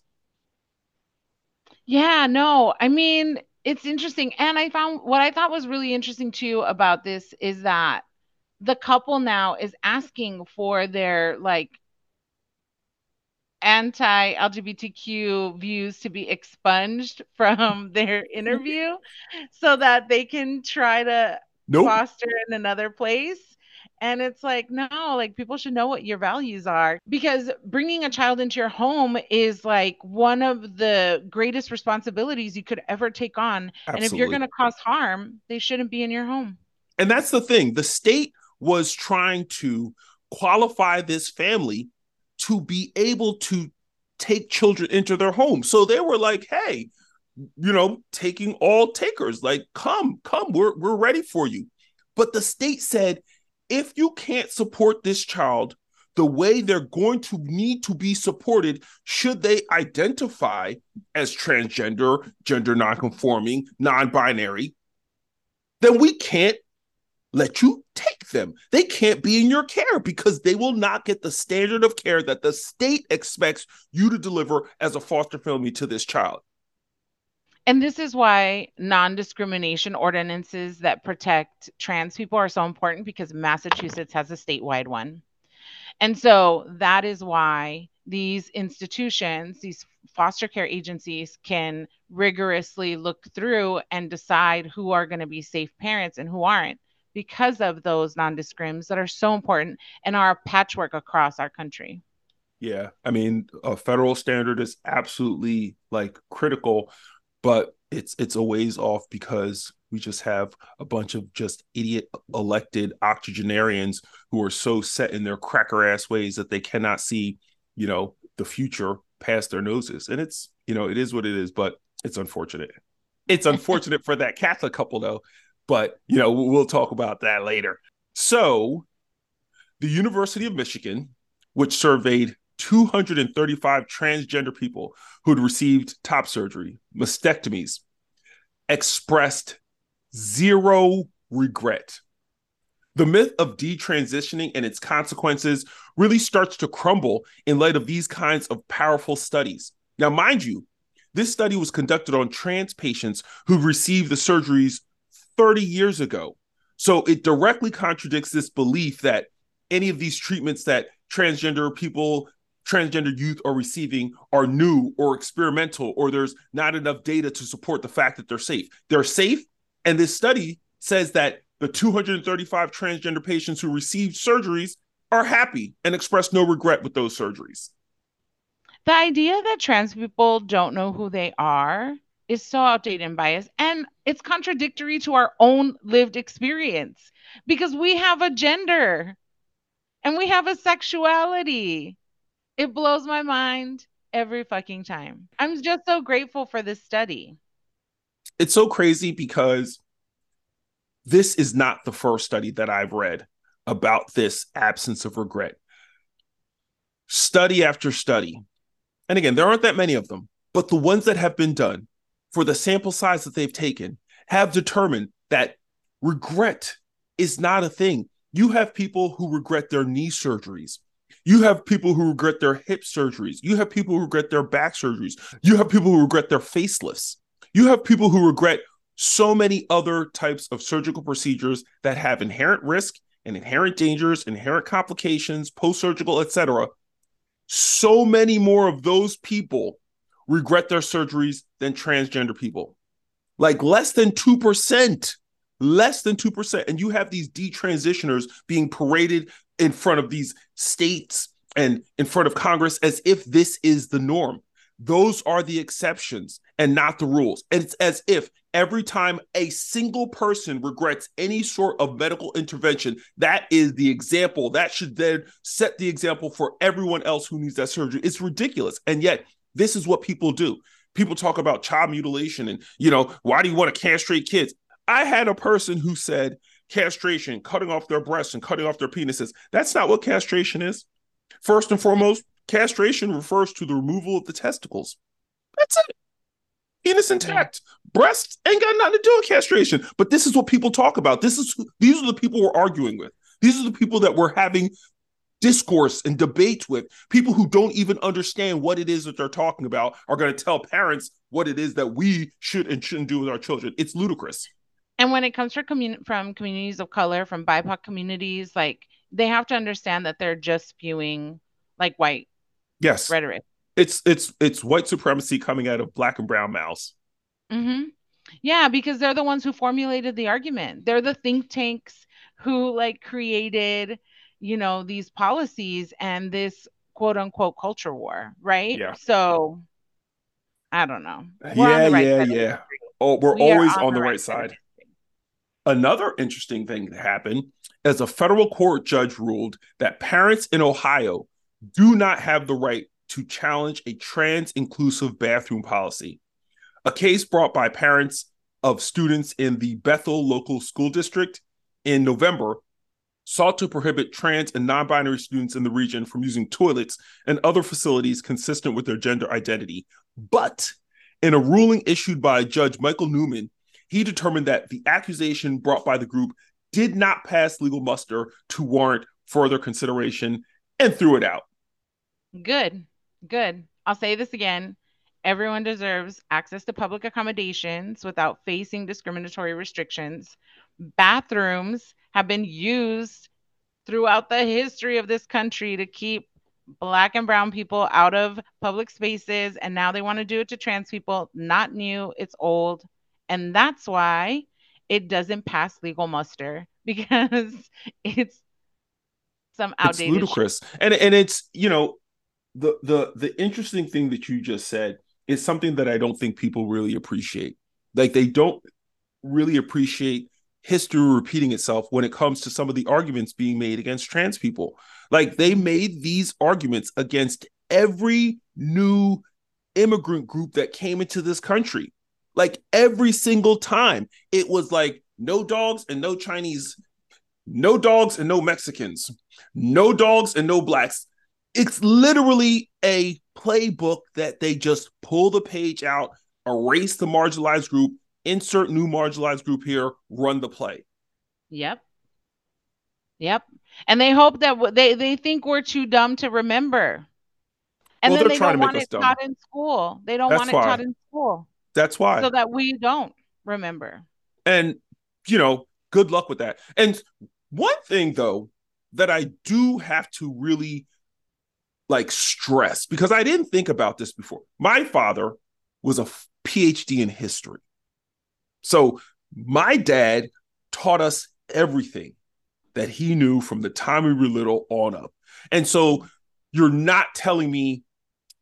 Yeah, no, I mean, it's interesting. And I found what I thought was really interesting, too, about this is that the couple now is asking for their, like, anti-L G B T Q views to be expunged from their interview so that they can try to nope. foster in another place. And it's like, no, like, people should know what your values are, because bringing a child into your home is like one of the greatest responsibilities you could ever take on. Absolutely. And if you're going to cause harm, they shouldn't be in your home. And that's the thing. The state was trying to qualify this family to be able to take children into their home. So they were like, hey, you know, taking all takers, like, come, come, we're we're ready for you. But the state said, if you can't support this child the way they're going to need to be supported, should they identify as transgender, gender nonconforming, non-binary, then we can't let you take them. They can't be in your care because they will not get the standard of care that the state expects you to deliver as a foster family to this child. And this is why non-discrimination ordinances that protect trans people are so important, because Massachusetts has a statewide one. And so that is why these institutions, these foster care agencies, can rigorously look through and decide who are going to be safe parents and who aren't, because of those non-discrims that are so important and are a patchwork across our country. Yeah. I mean, a federal standard is absolutely, like, critical, but it's, it's a ways off because we just have a bunch of just idiot elected octogenarians who are so set in their cracker ass ways that they cannot see, you know, the future past their noses. And it's, you know, it is what it is, but it's unfortunate. It's unfortunate for that Catholic couple, though. But, you know, we'll talk about that later. So the University of Michigan, which surveyed two hundred thirty-five transgender people who had received top surgery, mastectomies, expressed zero regret. The myth of detransitioning and its consequences really starts to crumble in light of these kinds of powerful studies. Now, mind you, this study was conducted on trans patients who received the surgeries thirty years ago. So it directly contradicts this belief that any of these treatments that transgender people, transgender youth are receiving are new or experimental, or there's not enough data to support the fact that they're safe. They're safe. And this study says that the two hundred thirty-five transgender patients who received surgeries are happy and express no regret with those surgeries. The idea that trans people don't know who they are is so outdated and biased, and it's contradictory to our own lived experience, because we have a gender and we have a sexuality. It blows my mind every fucking time. I'm just so grateful for this study. It's so crazy because this is not the first study that I've read about this absence of regret. Study after study. And again, there aren't that many of them, but the ones that have been done, for the sample size that they've taken, have determined that regret is not a thing. You have people who regret their knee surgeries. You have people who regret their hip surgeries. You have people who regret their back surgeries. You have people who regret their facelifts. You have people who regret so many other types of surgical procedures that have inherent risk and inherent dangers, inherent complications, post-surgical, et cetera. So many more of those people regret their surgeries than transgender people. Like less than two percent, less than two percent. And you have these detransitioners being paraded in front of these states and in front of Congress as if this is the norm. Those are the exceptions and not the rules. And it's as if every time a single person regrets any sort of medical intervention, that is the example. That should then set the example for everyone else who needs that surgery. It's ridiculous. And yet, this is what people do. People talk about child mutilation and, you know, why do you want to castrate kids? I had a person who said castration, cutting off their breasts and cutting off their penises. That's not what castration is. First and foremost, Castration refers to the removal of the testicles. That's it. Penis intact. Breasts ain't got nothing to do with castration. But this is what people talk about. This is these are the people we're arguing with. These are the people that we're having discourse and debate with. People who don't even understand what it is that they're talking about are going to tell parents what it is that we should and shouldn't do with our children. It's ludicrous. And when it comes from, commun- from communities of color, from B I P O C communities, like they have to understand that they're just spewing like white yes. rhetoric. It's it's it's white supremacy coming out of black and brown mouths. Mm-hmm. Yeah, because they're the ones who formulated the argument. They're the think tanks who like created, you know, these policies and this quote unquote culture war. Right. Yeah. So I don't know. We're yeah, right yeah, yeah. Oh, we're we always on, on the, the right, right side. side. Another interesting thing that happened is a federal court judge ruled that parents in Ohio do not have the right to challenge a trans-inclusive bathroom policy. A case brought by parents of students in the Bethel Local School District in November sought to prohibit trans and non-binary students in the region from using toilets and other facilities consistent with their gender identity. But in a ruling issued by Judge Michael Newman, he determined that the accusation brought by the group did not pass legal muster to warrant further consideration and threw it out. Good. Good. I'll say this again. Everyone deserves access to public accommodations without facing discriminatory restrictions. Bathrooms have been used throughout the history of this country to keep Black and brown people out of public spaces, and now they want to do it to trans people. Not new, it's old. And that's why it doesn't pass legal muster, because it's some outdated. It's ludicrous. Shit. And and it's, you know, The the the interesting thing that you just said is something that I don't think people really appreciate. Like, they don't really appreciate history repeating itself when it comes to some of the arguments being made against trans people. Like, they made these arguments against every new immigrant group that came into this country. Like, every single time it was like, no dogs and no Chinese, no dogs and no Mexicans, no dogs and no blacks. It's literally a playbook that they just pull the page out, erase the marginalized group, insert new marginalized group here, run the play. Yep. Yep. And they hope that w- they, they think we're too dumb to remember. And well, then they don't want it dumb. taught in school. They don't That's want it why. taught in school. That's why. So that we don't remember. And, you know, good luck with that. And one thing, though, that I do have to really... like stress, because I didn't think about this before. My father was a P H D in history. So my dad taught us everything that he knew from the time we were little on up. And so you're not telling me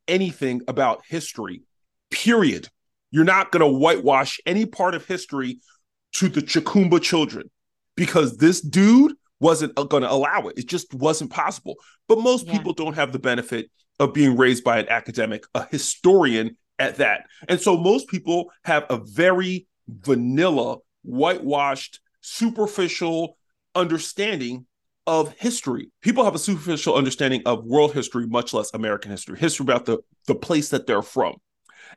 anything about history, period. You're not going to whitewash any part of history to the Chukumba children, because this dude wasn't going to allow it. It just wasn't possible. But most yeah. people don't have the benefit of being raised by an academic, a historian at that. And so most people have a very vanilla, whitewashed, superficial understanding of history. People have a superficial understanding of world history, much less American history, history about the, the place that they're from.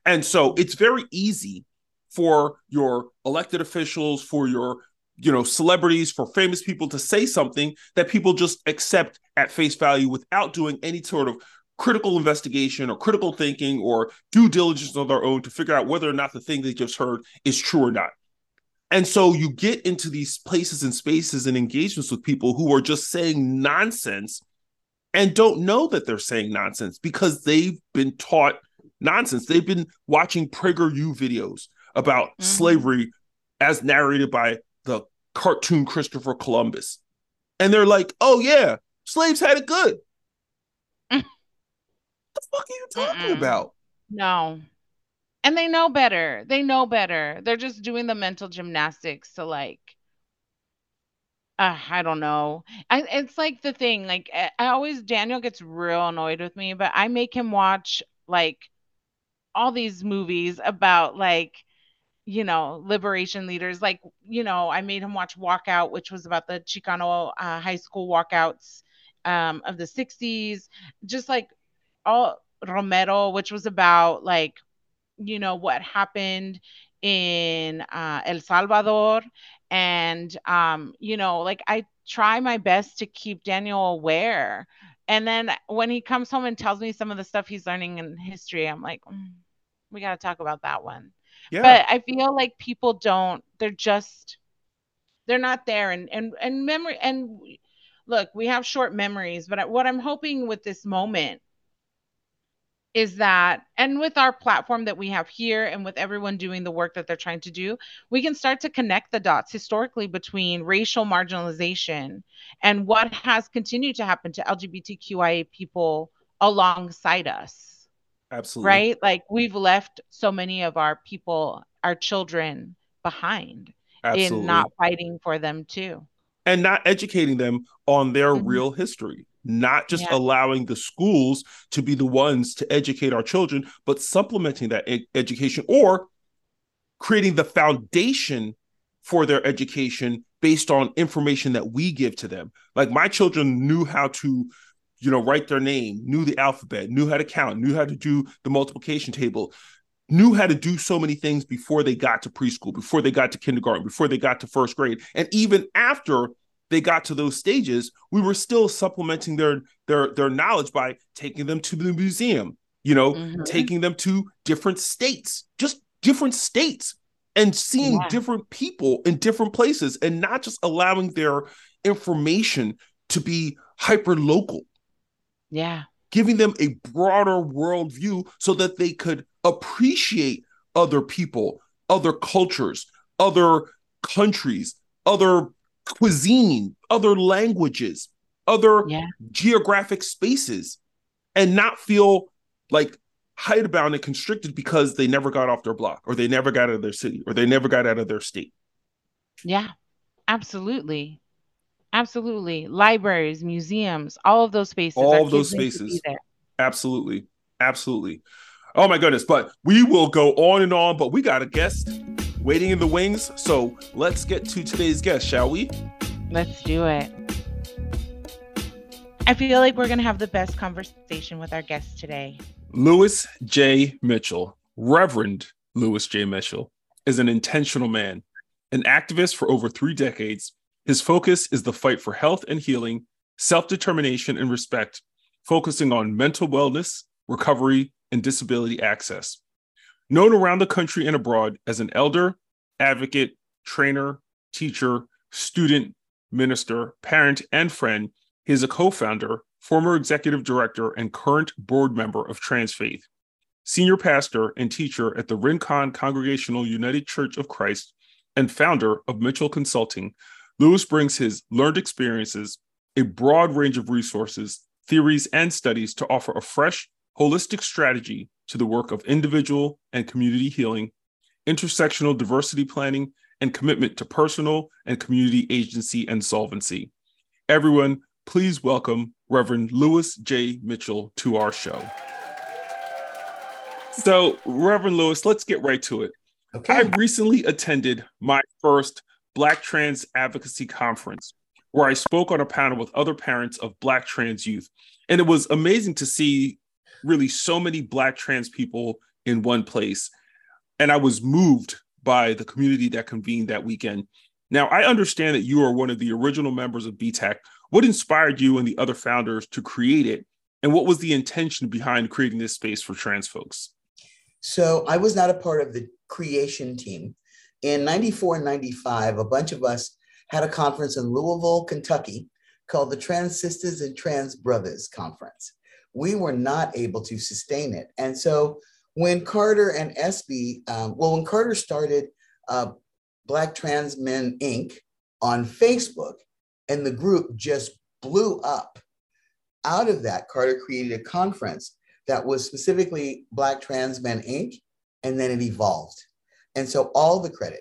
And so it's very easy for your elected officials, for your you know, celebrities, for famous people to say something that people just accept at face value without doing any sort of critical investigation or critical thinking or due diligence on their own to figure out whether or not the thing they just heard is true or not. And so you get into these places and spaces and engagements with people who are just saying nonsense and don't know that they're saying nonsense because they've been taught nonsense. They've been watching PragerU videos about mm-hmm. slavery as narrated by the cartoon Christopher Columbus. And they're like, oh yeah, slaves had it good. Mm. What the fuck are you talking Mm-mm. about? No. And they know better. They know better. They're just doing the mental gymnastics to like, uh, I don't know. I, it's like the thing, like I always, Daniel gets real annoyed with me, but I make him watch like all these movies about like, you know, liberation leaders. Like, you know, I made him watch Walkout, which was about the Chicano uh, high school walkouts um, of the sixties. Just like all Romero, which was about, like, you know, what happened in uh, El Salvador. And, um, you know, like, I try my best to keep Daniel aware. And then when he comes home and tells me some of the stuff he's learning in history, I'm like, mm, we got to talk about that one. Yeah. But I feel like people don't, they're just, they're not there. And, and, and memory, and look, we have short memories, but what I'm hoping with this moment is that, and with our platform that we have here and with everyone doing the work that they're trying to do, we can start to connect the dots historically between racial marginalization and what has continued to happen to L G B T Q I A people alongside us. Absolutely. Right? Like, we've left so many of our people, our children, behind. Absolutely. In not fighting for them too. And not educating them on their mm-hmm. real history. Not just yeah. allowing the schools to be the ones to educate our children, but supplementing that ed- education or creating the foundation for their education based on information that we give to them. Like, my children knew how to, you know, write their name, knew the alphabet, knew how to count, knew how to do the multiplication table, knew how to do so many things before they got to preschool, before they got to kindergarten, before they got to first grade. And even after they got to those stages, we were still supplementing their their their knowledge by taking them to the museum, you know, mm-hmm. taking them to different states, just different states, and seeing yeah. different people in different places, and not just allowing their information to be hyper local. Yeah. Giving them a broader worldview so that they could appreciate other people, other cultures, other countries, other cuisine, other languages, other yeah. geographic spaces, and not feel like hidebound and constricted because they never got off their block, or they never got out of their city, or they never got out of their state. Yeah, absolutely. Absolutely. Libraries, museums, all of those spaces. All of those spaces. Absolutely. Absolutely. Oh my goodness. But we will go on and on, but we got a guest waiting in the wings. So let's get to today's guest, shall we? Let's do it. I feel like we're going to have the best conversation with our guest today. Louis J. Mitchell, Reverend Louis J. Mitchell, is an intentional man, an activist for over three decades. His focus is the fight for health and healing, self-determination and respect, focusing on mental wellness, recovery, and disability access. Known around the country and abroad as an elder, advocate, trainer, teacher, student, minister, parent, and friend, he is a co-founder, former executive director, and current board member of Transfaith, senior pastor and teacher at the Rincon Congregational United Church of Christ, and founder of Mitchell Consulting. Louis brings his learned experiences, a broad range of resources, theories, and studies to offer a fresh, holistic strategy to the work of individual and community healing, intersectional diversity planning, and commitment to personal and community agency and solvency. Everyone, please welcome Reverend Louis J. Mitchell to our show. So, Reverend Louis, let's get right to it. Okay. I recently attended my first Black Trans Advocacy Conference, where I spoke on a panel with other parents of Black trans youth. And it was amazing to see really so many Black trans people in one place. And I was moved by the community that convened that weekend. Now, I understand that you are one of the original members of B T A C. What inspired you and the other founders to create it? And what was the intention behind creating this space for trans folks? So I was not a part of the creation team. In ninety-four and ninety-five, a bunch of us had a conference in Louisville, Kentucky, called the Trans Sisters and Trans Brothers Conference. We were not able to sustain it. And so when Carter and Espy, um, well, when Carter started uh, Black Trans Men Incorporated on Facebook, and the group just blew up, out of that, Carter created a conference that was specifically Black Trans Men Incorporated, and then it evolved. And so all the credit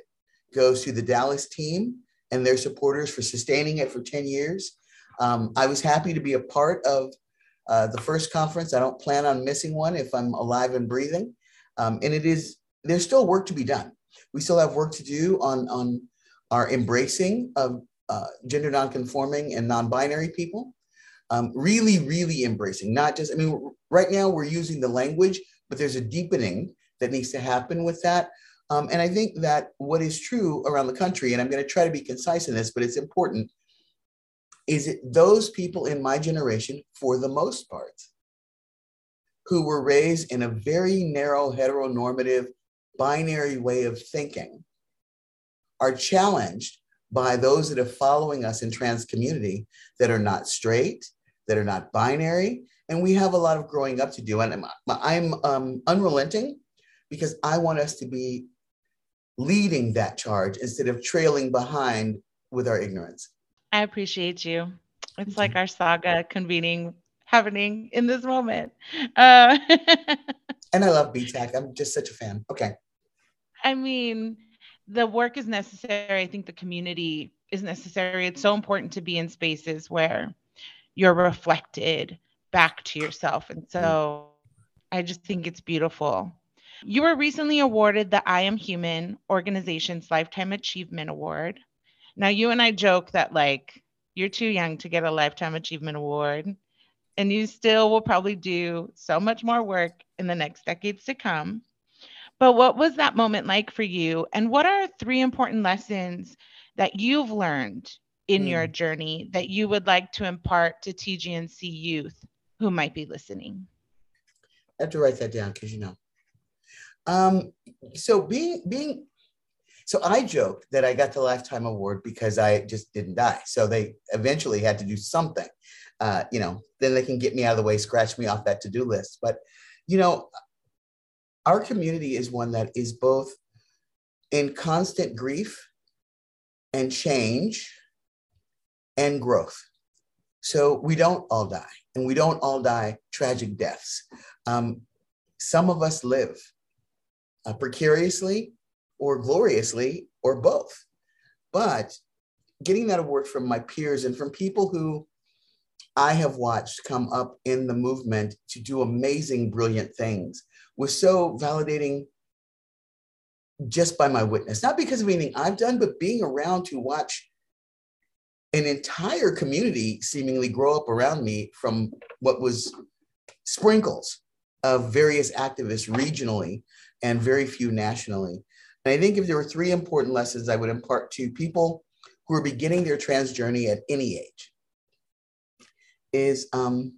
goes to the Dallas team and their supporters for sustaining it for ten years. Um, I was happy to be a part of uh, the first conference. I don't plan on missing one if I'm alive and breathing. Um, and it is, there's still work to be done. We still have work to do on, on our embracing of uh, gender nonconforming and non-binary people. um, really, really embracing, not just, I mean, right now we're using the language, but there's a deepening that needs to happen with that. Um, and I think that what is true around the country, and I'm going to try to be concise in this, but it's important, is it those people in my generation, for the most part, who were raised in a very narrow, heteronormative, binary way of thinking, are challenged by those that are following us in trans community that are not straight, that are not binary. And we have a lot of growing up to do. And I'm, I'm um, unrelenting, because I want us to be leading that charge instead of trailing behind with our ignorance. I appreciate you. It's like our saga convening, happening in this moment. Uh, and I love B TAC. I'm just such a fan. Okay. I mean, the work is necessary. I think the community is necessary. It's so important to be in spaces where you're reflected back to yourself. And so I just think it's beautiful. You were recently awarded the I Am Human Organization's Lifetime Achievement Award. Now, you and I joke that, like, you're too young to get a Lifetime Achievement Award, and you still will probably do so much more work in the next decades to come. But what was that moment like for you? And what are three important lessons that you've learned in mm. your journey that you would like to impart to T G N C youth who might be listening? I have to write that down, because you know. Um, so being, being, so I joke that I got the Lifetime Award because I just didn't die. So they eventually had to do something, uh, you know, then they can get me out of the way, scratch me off that to-do list. But, you know, our community is one that is both in constant grief and change and growth. So we don't all die, and we don't all die tragic deaths. Um, some of us live. Uh, precariously or gloriously or both. But getting that award from my peers and from people who I have watched come up in the movement to do amazing, brilliant things was so validating just by my witness, not because of anything I've done, but being around to watch an entire community seemingly grow up around me from what was sprinkles of various activists regionally and very few nationally. And I think if there were three important lessons I would impart to people who are beginning their trans journey at any age is um,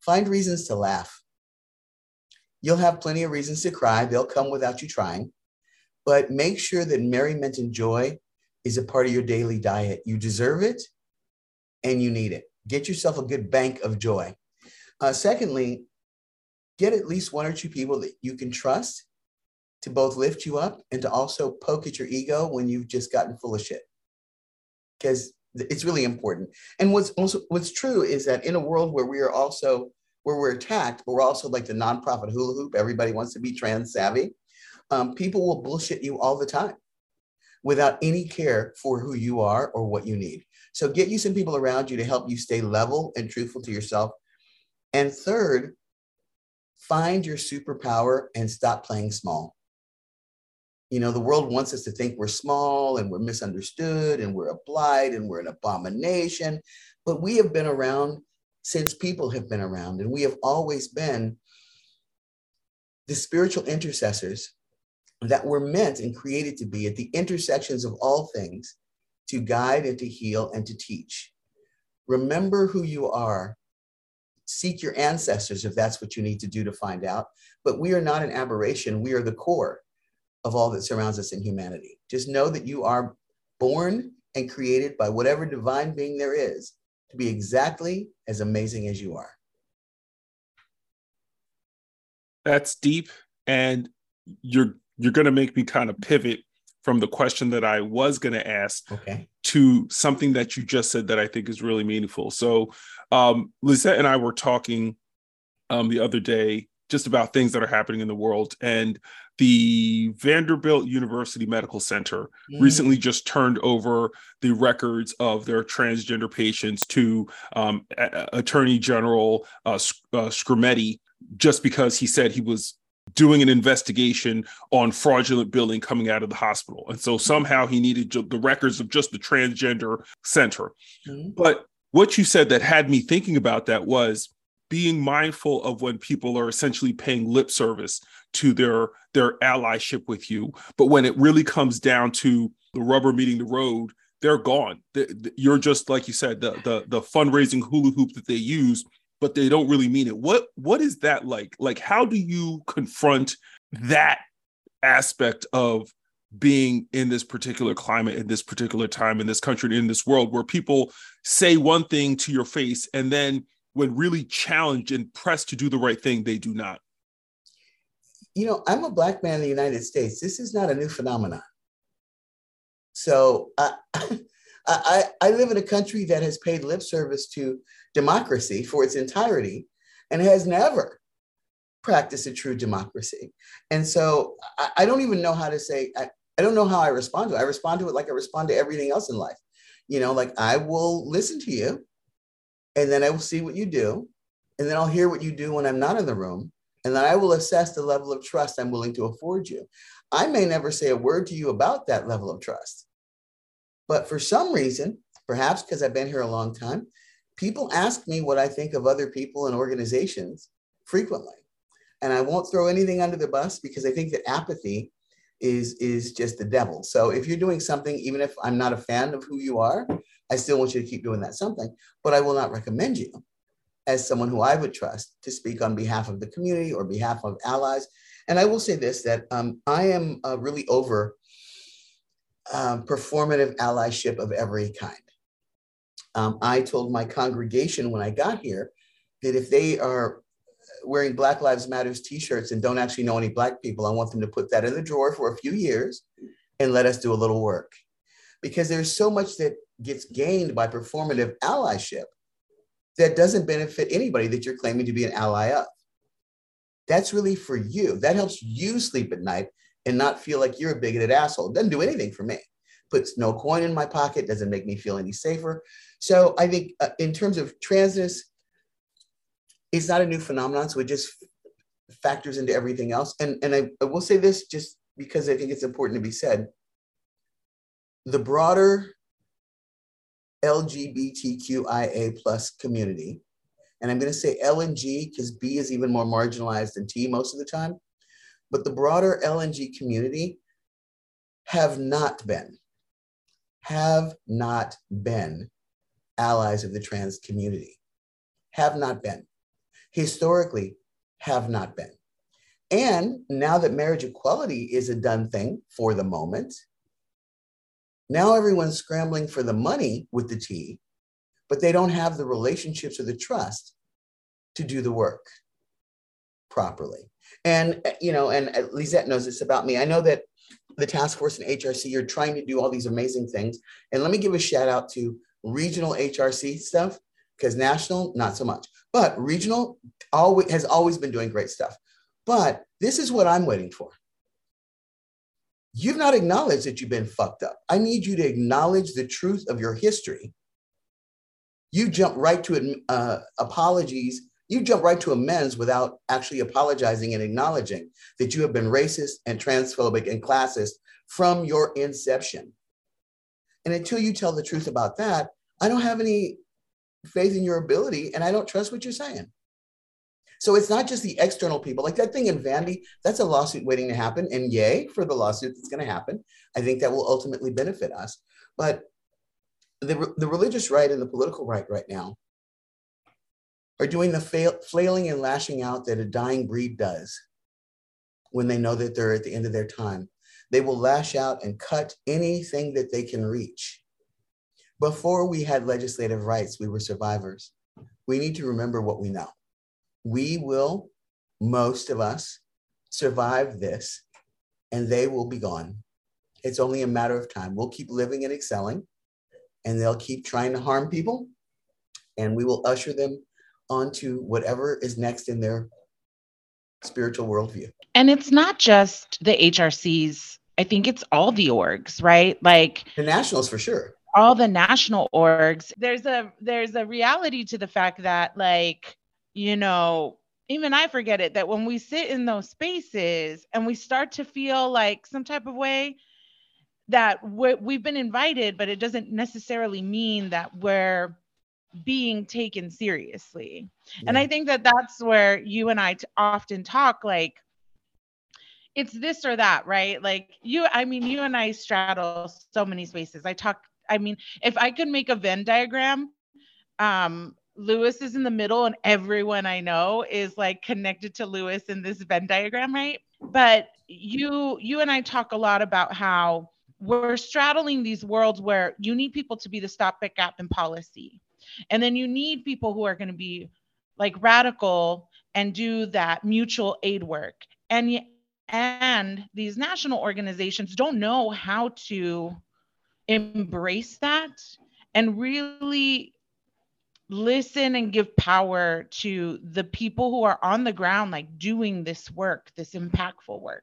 find reasons to laugh. You'll have plenty of reasons to cry. They'll come without you trying, but make sure that merriment and joy is a part of your daily diet. You deserve it and you need it. Get yourself a good bank of joy. Uh, secondly, get at least one or two people that you can trust to both lift you up and to also poke at your ego when you've just gotten full of shit, because it's really important. And what's also, what's true is that in a world where we are also, where we're attacked, but we're also like the nonprofit hula hoop, everybody wants to be trans savvy, um, people will bullshit you all the time without any care for who you are or what you need. So get you some people around you to help you stay level and truthful to yourself. And third, find your superpower and stop playing small. You know, the world wants us to think we're small and we're misunderstood and we're a blight and we're an abomination, but we have been around since people have been around, and we have always been the spiritual intercessors that were meant and created to be at the intersections of all things to guide and to heal and to teach. Remember who you are. Seek your ancestors if that's what you need to do to find out. But we are not an aberration. We are the core of all that surrounds us in humanity. Just know that you are born and created by whatever divine being there is to be exactly as amazing as you are. That's deep. And you're you're going to make me kind of pivot from the question that I was going to ask okay. to something that you just said that I think is really meaningful. So um, Lizette and I were talking um, the other day just about things that are happening in the world. And the Vanderbilt University Medical Center mm. recently just turned over the records of their transgender patients to um, a- Attorney General uh, uh, Scrimetti, just because he said he was doing an investigation on fraudulent billing coming out of the hospital. And so somehow he needed the records of just the transgender center. Mm-hmm. But what you said that had me thinking about that was being mindful of when people are essentially paying lip service to their, their allyship with you. But when it really comes down to the rubber meeting the road, they're gone. You're just, like you said, the the, the fundraising hula hoop that they use, but they don't really mean it. What what is that like? Like, how do you confront that aspect of being in this particular climate, in this particular time, in this country, and in this world, where people say one thing to your face, and then when really challenged and pressed to do the right thing, they do not? You know, I'm a Black man in the United States. This is not a new phenomenon. So I, I, I live in a country that has paid lip service to democracy for its entirety and has never practiced a true democracy. And so I, I don't even know how to say, I, I don't know how I respond to it. I respond to it like I respond to everything else in life. You know, like, I will listen to you, and then I will see what you do, and then I'll hear what you do when I'm not in the room, and then I will assess the level of trust I'm willing to afford you. I may never say a word to you about that level of trust, but for some reason, perhaps because I've been here a long time, people ask me what I think of other people and organizations frequently. And I won't throw anything under the bus, because I think that apathy is, is just the devil. So if you're doing something, even if I'm not a fan of who you are, I still want you to keep doing that something, but I will not recommend you as someone who I would trust to speak on behalf of the community or behalf of allies. And I will say this, that um, I am uh, really over um, performative allyship of every kind. Um, I told my congregation when I got here that if they are wearing Black Lives Matters t-shirts and don't actually know any Black people, I want them to put that in the drawer for a few years and let us do a little work. Because there's so much that gets gained by performative allyship that doesn't benefit anybody that you're claiming to be an ally of. That's really for you. That helps you sleep at night and not feel like you're a bigoted asshole. It doesn't do anything for me. Puts no coin in my pocket, doesn't make me feel any safer. So I think uh, in terms of transness, it's not a new phenomenon, so it just factors into everything else. And, and I, I will say this just because I think it's important to be said. The broader L G B T Q I A plus community, and I'm going to say L and G because B is even more marginalized than T most of the time, but the broader L and G community have not been, have not been allies of the trans community, have not been, historically have not been. And now that marriage equality is a done thing for the moment, now everyone's scrambling for the money with the T, but they don't have the relationships or the trust to do the work properly. And, you know, and Lizette knows this about me. I know that the task force and H R C are trying to do all these amazing things. And let me give a shout out to regional H R C stuff, because national, not so much, but regional always, has always been doing great stuff. But this is what I'm waiting for. You've not acknowledged that you've been fucked up. I need you to acknowledge the truth of your history. You jump right to uh, apologies. You jump right to amends without actually apologizing and acknowledging that you have been racist and transphobic and classist from your inception. And until you tell the truth about that, I don't have any faith in your ability, and I don't trust what you're saying. So it's not just the external people. Like that thing in Vandy, that's a lawsuit waiting to happen. And yay for the lawsuit that's going to happen. I think that will ultimately benefit us. But the, the religious right and the political right right now are doing the fail, flailing and lashing out that a dying breed does when they know that they're at the end of their time. They will lash out and cut anything that they can reach. Before we had legislative rights, we were survivors. We need to remember what we know. We will, most of us, survive this, and they will be gone. It's only a matter of time. We'll keep living and excelling, and they'll keep trying to harm people, and we will usher them onto whatever is next in their spiritual worldview. And it's not just the H R Cs. I think it's all the orgs, right? Like the nationals for sure. All the national orgs. There's a there's a reality to the fact that, like, you know, even I forget it, that when we sit in those spaces and we start to feel like some type of way that we've been invited, but it doesn't necessarily mean that we're being taken seriously. Yeah. And I think that that's where you and I t- often talk, like, it's this or that, right? Like you, I mean, you and I straddle so many spaces. I talk, I mean, if I could make a Venn diagram, um, Lewis is in the middle and everyone I know is like connected to Lewis in this Venn diagram, right? But you, you and I talk a lot about how we're straddling these worlds where you need people to be the stopgap gap in policy. And then you need people who are going to be like radical and do that mutual aid work. And, and these national organizations don't know how to embrace that and really listen and give power to the people who are on the ground, like doing this work, this impactful work.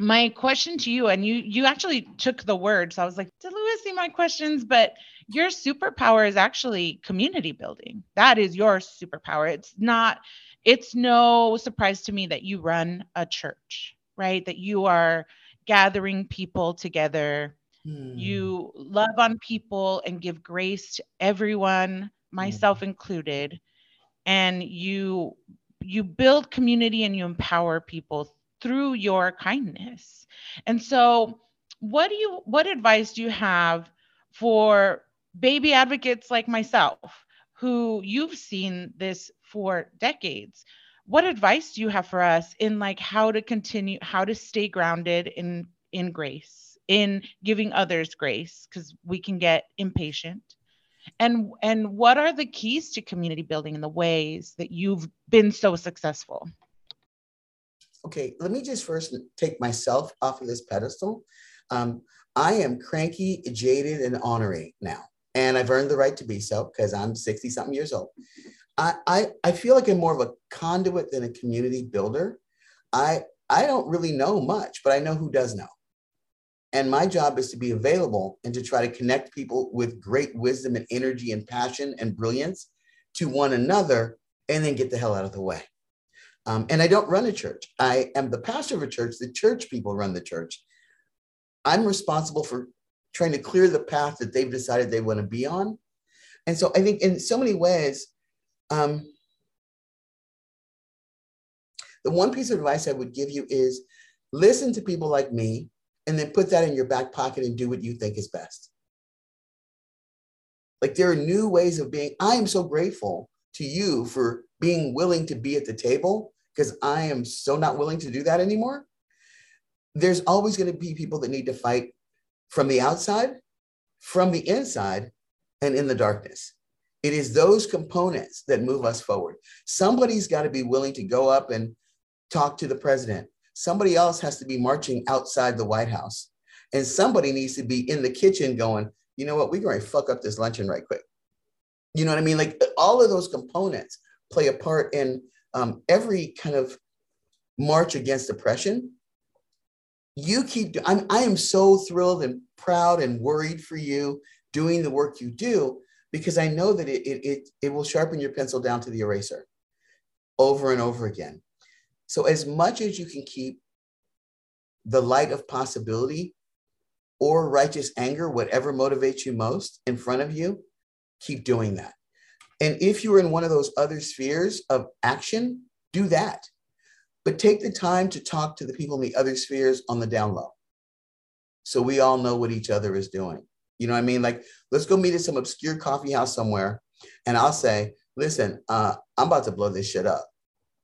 My question to you, and you you actually took the word, so I was like, did Louis see my questions? But your superpower is actually community building. That is your superpower. It's not, it's no surprise to me that you run a church, right? That you are gathering people together. Mm. You love on people and give grace to everyone, myself mm. included. And you you build community and you empower people through your kindness. And so what do you, what advice do you have for baby advocates like myself, who you've seen this for decades? What advice do you have for us in like how to continue, how to stay grounded in, in grace, in giving others grace, because we can get impatient? And, and what are the keys to community building and the ways that you've been so successful? Okay, let me just first take myself off of this pedestal. Um, I am cranky, jaded, and ornery now. And I've earned the right to be so because I'm sixty-something years old. I, I, I feel like I'm more of a conduit than a community builder. I, I don't really know much, but I know who does know. And my job is to be available and to try to connect people with great wisdom and energy and passion and brilliance to one another and then get the hell out of the way. Um, and I don't run a church. I am the pastor of a church. The church people run the church. I'm responsible for trying to clear the path that they've decided they want to be on. And so I think in so many ways, um, the one piece of advice I would give you is listen to people like me and then put that in your back pocket and do what you think is best. Like there are new ways of being. I am so grateful to you for being willing to be at the table, because I am so not willing to do that anymore. There's always going to be people that need to fight from the outside, from the inside, and in the darkness. It is those components that move us forward. Somebody's got to be willing to go up and talk to the president. Somebody else has to be marching outside the White House. And somebody needs to be in the kitchen going, you know what, we're going to fuck up this luncheon right quick. You know what I mean? Like all of those components play a part in um, every kind of march against oppression. You keep, I'm, I am so thrilled and proud and worried for you doing the work you do, because I know that it, it, it, it will sharpen your pencil down to the eraser over and over again. So as much as you can keep the light of possibility or righteous anger, whatever motivates you most in front of you, keep doing that. And if you're in one of those other spheres of action, do that. But take the time to talk to the people in the other spheres on the down low. So we all know what each other is doing. You know what I mean? Like, let's go meet at some obscure coffee house somewhere. And I'll say, listen, uh, I'm about to blow this shit up.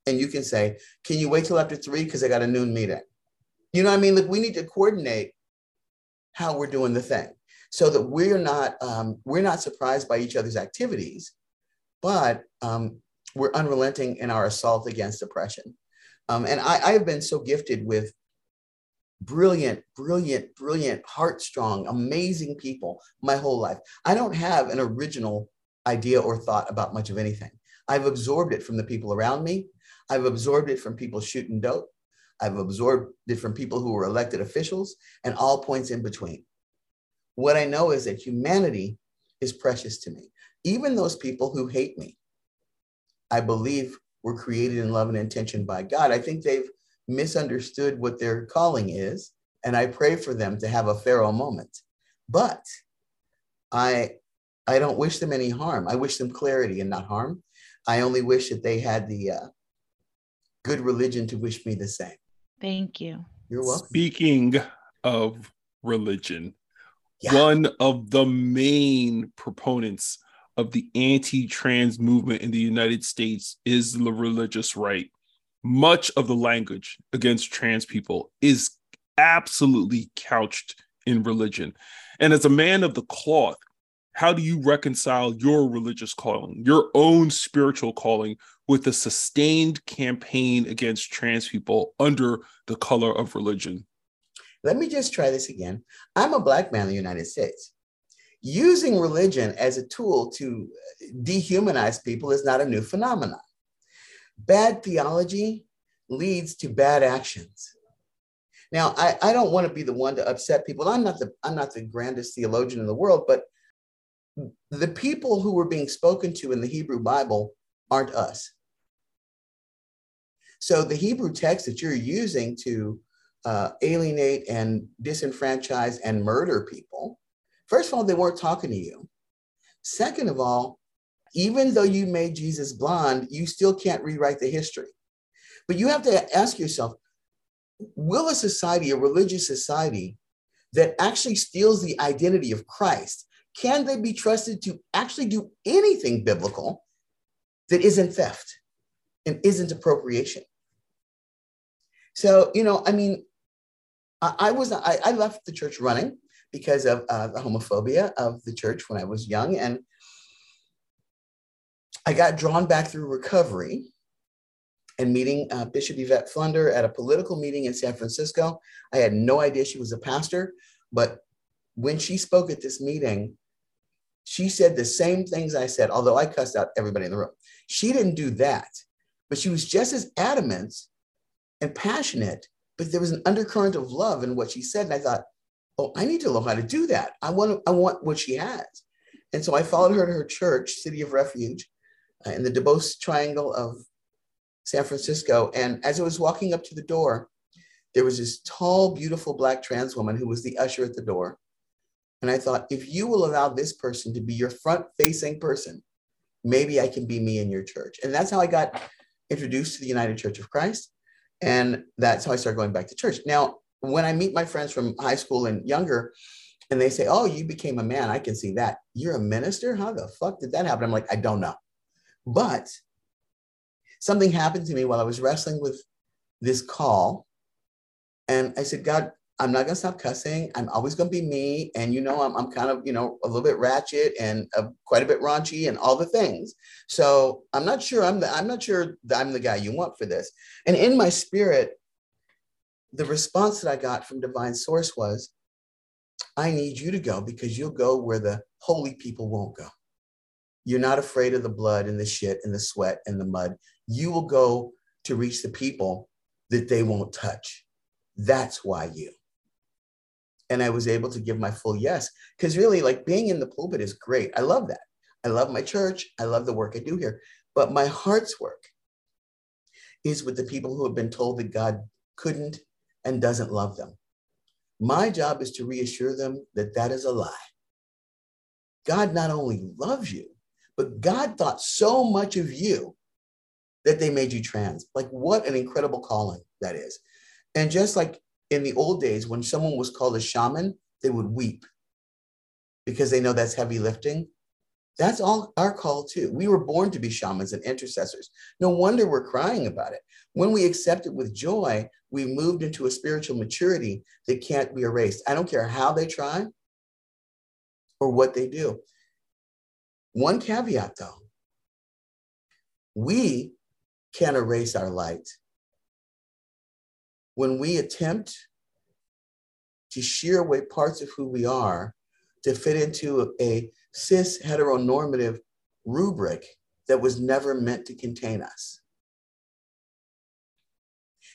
And you can say, can you wait till after three? Because I got a noon meeting. You know what I mean? Like, we need to coordinate how we're doing the thing so that we're not, um, we're not surprised by each other's activities. But um, we're unrelenting in our assault against oppression. Um, and I, I have been so gifted with brilliant, brilliant, brilliant, heart-strong, amazing people my whole life. I don't have an original idea or thought about much of anything. I've absorbed it from the people around me. I've absorbed it from people shooting dope. I've absorbed it from people who were elected officials and all points in between. What I know is that humanity is precious to me. Even those people who hate me, I believe, were created in love and intention by God. I think they've misunderstood what their calling is, and I pray for them to have a Pharaoh moment. But I I don't wish them any harm. I wish them clarity and not harm. I only wish that they had the uh, good religion to wish me the same. Thank you. You're welcome. Speaking of religion, yeah. One of the main proponents of the anti-trans movement in the United States is the religious right. Much of the language against trans people is absolutely couched in religion. And as a man of the cloth, how do you reconcile your religious calling, your own spiritual calling, with a sustained campaign against trans people under the color of religion? Let me just try this again. I'm a Black man in the United States. Using religion as a tool to dehumanize people is not a new phenomenon. Bad theology leads to bad actions. Now, I, I don't want to be the one to upset people. I'm not the, I'm not the grandest theologian in the world, but the people who were being spoken to in the Hebrew Bible aren't us. So the Hebrew text that you're using to uh, alienate and disenfranchise and murder people, first of all, they weren't talking to you. Second of all, even though you made Jesus blonde, you still can't rewrite the history. But you have to ask yourself, will a society, a religious society that actually steals the identity of Christ, can they be trusted to actually do anything biblical that isn't theft and isn't appropriation? So, you know, I mean, I, I was, I, I left the church running because of uh, the homophobia of the church when I was young. And I got drawn back through recovery and meeting uh, Bishop Yvette Flunder at a political meeting in San Francisco. I had no idea she was a pastor, but when she spoke at this meeting, she said the same things I said, although I cussed out everybody in the room. She didn't do that, but she was just as adamant and passionate, but there was an undercurrent of love in what she said. And I thought, oh, I need to know how to do that. I want to, I want what she has. And so I followed her to her church, City of Refuge, uh, in the DeBose Triangle of San Francisco. And as I was walking up to the door, there was this tall, beautiful Black trans woman who was the usher at the door. And I thought, if you will allow this person to be your front-facing person, maybe I can be me in your church. And that's how I got introduced to the United Church of Christ. And that's how I started going back to church. Now, when I meet my friends from high school and younger, and they say, oh, you became a man, I can see that. You're a minister? How the fuck did that happen? I'm like, I don't know. But something happened to me while I was wrestling with this call. And I said, God, I'm not going to stop cussing. I'm always going to be me. And, you know, I'm, I'm kind of, you know, a little bit ratchet and uh, quite a bit raunchy and all the things. So I'm not sure I'm the, I'm not sure that I'm the guy you want for this. And in my spirit, the response that I got from divine source was, I need you to go because you'll go where the holy people won't go. You're not afraid of the blood and the shit and the sweat and the mud. You will go to reach the people that they won't touch. That's why you. And I was able to give my full yes, because really, like, being in the pulpit is great. I love that. I love my church. I love the work I do here. But my heart's work is with the people who have been told that God couldn't and doesn't love them. My job is to reassure them that that is a lie. God not only loves you, but God thought so much of you that they made you trans. Like, what an incredible calling that is. And just like in the old days, when someone was called a shaman, they would weep because they know that's heavy lifting. That's all our call too. We were born to be shamans and intercessors. No wonder we're crying about it. When we accept it with joy, we moved into a spiritual maturity that can't be erased. I don't care how they try or what they do. One caveat though, we can't erase our light. When we attempt to shear away parts of who we are to fit into a cis heteronormative rubric that was never meant to contain us.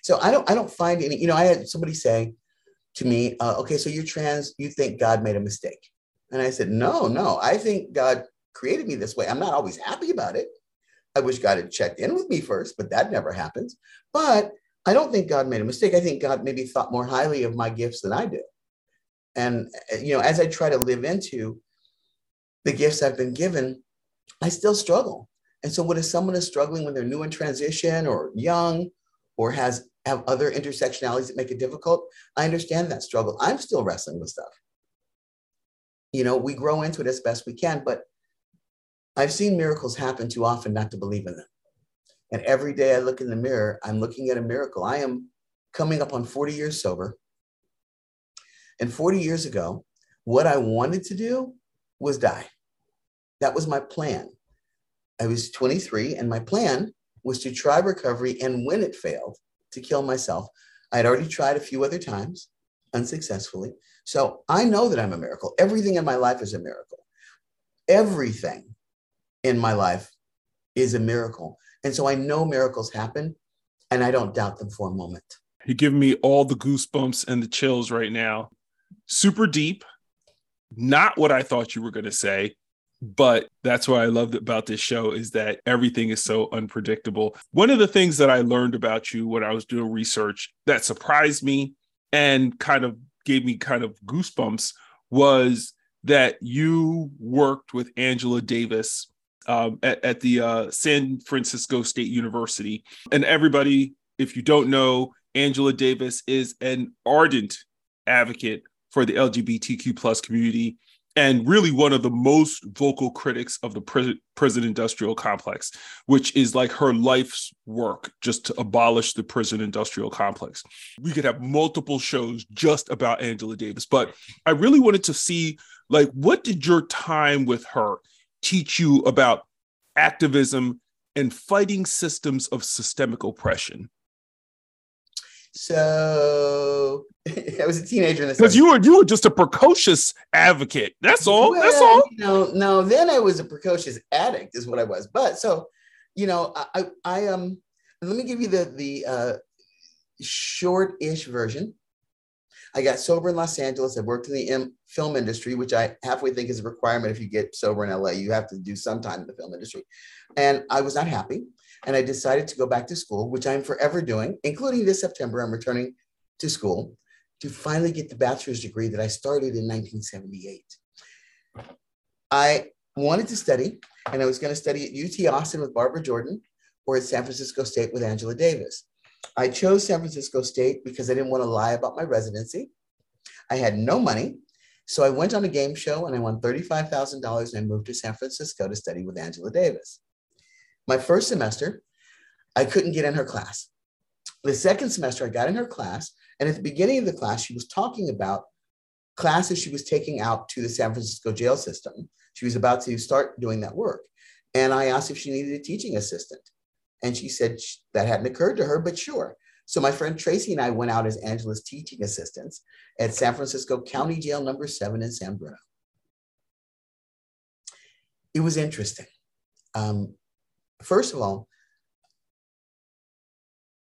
So I don't, I don't find any, you know, I had somebody say to me, uh, okay, so you're trans, you think God made a mistake. And I said, no, no, I think God created me this way. I'm not always happy about it. I wish God had checked in with me first, but that never happens. But I don't think God made a mistake. I think God maybe thought more highly of my gifts than I do. And, you know, as I try to live into the gifts I've been given, I still struggle. And so what if someone is struggling when they're new in transition or young or has have other intersectionalities that make it difficult? I understand that struggle. I'm still wrestling with stuff. You know, we grow into it as best we can, but I've seen miracles happen too often not to believe in them. And every day I look in the mirror, I'm looking at a miracle. I am coming up on forty years sober. And forty years ago, what I wanted to do was die. That was my plan. I was twenty-three and my plan was to try recovery, and when it failed, to kill myself. I had already tried a few other times, unsuccessfully. So I know that I'm a miracle. Everything in my life is a miracle. Everything in my life is a miracle. And so I know miracles happen and I don't doubt them for a moment. You give me all the goosebumps and the chills right now. Super deep. Not what I thought you were going to say. But that's what I loved about this show is that everything is so unpredictable. One of the things that I learned about you when I was doing research that surprised me and kind of gave me kind of goosebumps was that you worked with Angela Davis um, at, at the uh, San Francisco State University. And everybody, if you don't know, Angela Davis is an ardent advocate for the L G B T Q plus community, and really one of the most vocal critics of the prison, prison industrial complex, which is like her life's work, just to abolish the prison industrial complex. We could have multiple shows just about Angela Davis, but I really wanted to see, like, what did your time with her teach you about activism and fighting systems of systemic oppression? So I was a teenager in this. Because you were you were just a precocious advocate. That's all. Well, that's all. You know, no, then I was a precocious addict, is what I was. But so, you know, I I um let me give you the the uh, short-ish version. I got sober in Los Angeles. I worked in the M- film industry, which I halfway think is a requirement if you get sober in L A. You have to do some time in the film industry. And I was not happy. And I decided to go back to school, which I'm forever doing, including this September. I'm returning to school to finally get the bachelor's degree that I started in nineteen seventy-eight. I wanted to study, and I was going to study at U T Austin with Barbara Jordan or at San Francisco State with Angela Davis. I chose San Francisco State because I didn't want to lie about my residency. I had no money. So I went on a game show and I won thirty-five thousand dollars and I moved to San Francisco to study with Angela Davis. My first semester, I couldn't get in her class. The second semester, I got in her class. And at the beginning of the class, she was talking about classes she was taking out to the San Francisco jail system. She was about to start doing that work. And I asked if she needed a teaching assistant. And she said that hadn't occurred to her, but sure. So my friend Tracy and I went out as Angela's teaching assistants at San Francisco County Jail number seven in San Bruno. It was interesting. Um, First of all,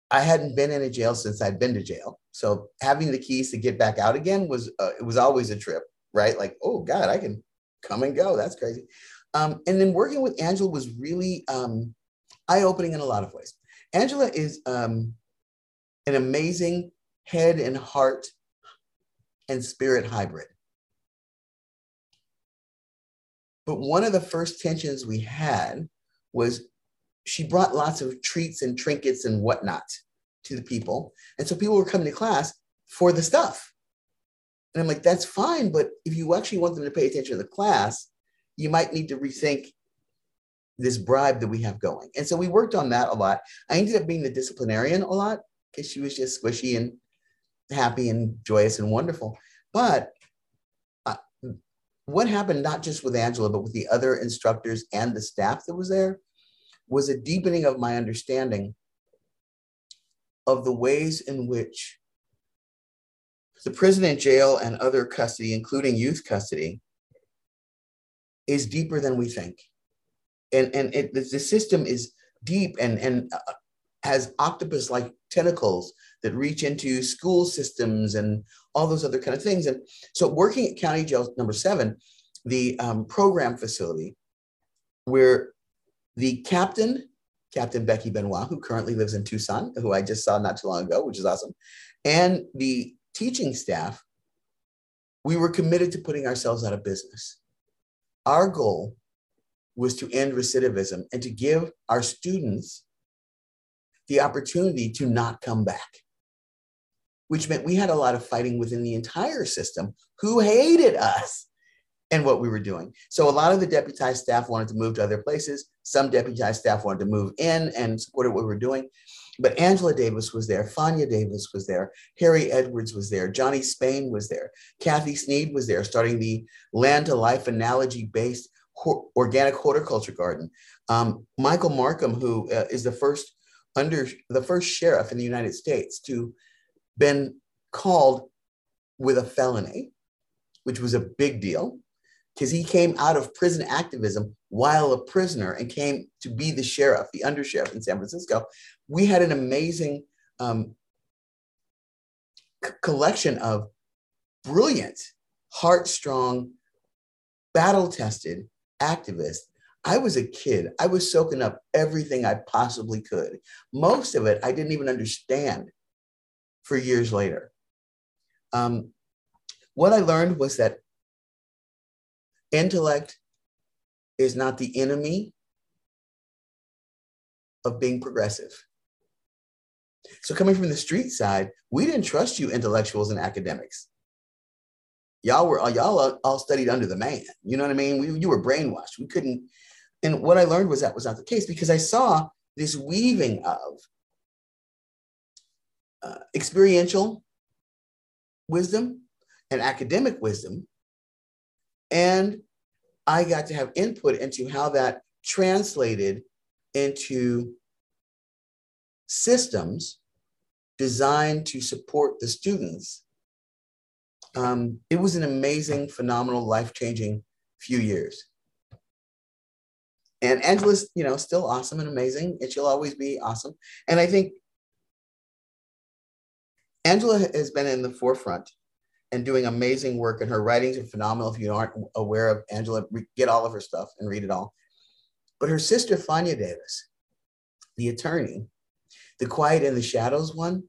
I hadn't been in a jail since I'd been to jail. So having the keys to get back out again was, uh, it was always a trip, right? Like, oh God, I can come and go. That's crazy. Um, and then working with Angela was really um, eye-opening in a lot of ways. Angela is um, an amazing head and heart and spirit hybrid. But one of the first tensions we had was she brought lots of treats and trinkets and whatnot to the people. And so people were coming to class for the stuff. And I'm like, that's fine. But if you actually want them to pay attention to the class, you might need to rethink this bribe that we have going. And so we worked on that a lot. I ended up being the disciplinarian a lot because she was just squishy and happy and joyous and wonderful. But uh, what happened, not just with Angela, but with the other instructors and the staff that was there, was a deepening of my understanding of the ways in which the prison and jail and other custody, including youth custody, is deeper than we think. And, and it, the system is deep and, and has octopus-like tentacles that reach into school systems and all those other kind of things. And so working at County Jail number seven, the um, program facility, where the captain, Captain Becky Benoit, who currently lives in Tucson, who I just saw not too long ago, which is awesome, and the teaching staff, we were committed to putting ourselves out of business. Our goal was to end recidivism and to give our students the opportunity to not come back, which meant we had a lot of fighting within the entire system who hated us and what we were doing. So a lot of the deputized staff wanted to move to other places. Some deputized staff wanted to move in and supported what we were doing. But Angela Davis was there, Fania Davis was there, Harry Edwards was there, Johnny Spain was there, Kathy Sneed was there, starting the land to life analogy-based ho- organic horticulture garden. Um, Michael Markham, who uh, is the first under the first sheriff in the United States to been called with a felony, which was a big deal, because he came out of prison activism while a prisoner and came to be the sheriff, the undersheriff in San Francisco. We had an amazing um, c- collection of brilliant, heart-strong, battle-tested activists. I was a kid. I was soaking up everything I possibly could. Most of it I didn't even understand for years later. Um, what I learned was that intellect is not the enemy of being progressive. So coming from the street side, we didn't trust you intellectuals and academics. Y'all were y'all all studied under the man. You know what I mean? We, you were brainwashed. We couldn't. And what I learned was that was not the case, because I saw this weaving of uh, experiential wisdom and academic wisdom. And I got to have input into how that translated into systems designed to support the students. Um, it was an amazing, phenomenal, life-changing few years. And Angela's, you know, still awesome and amazing, and she'll always be awesome. And I think Angela has been in the forefront and doing amazing work, and her writings are phenomenal. If you aren't aware of Angela, get all of her stuff and read it all. But her sister, Fania Davis, the attorney, the Quiet in the Shadows one,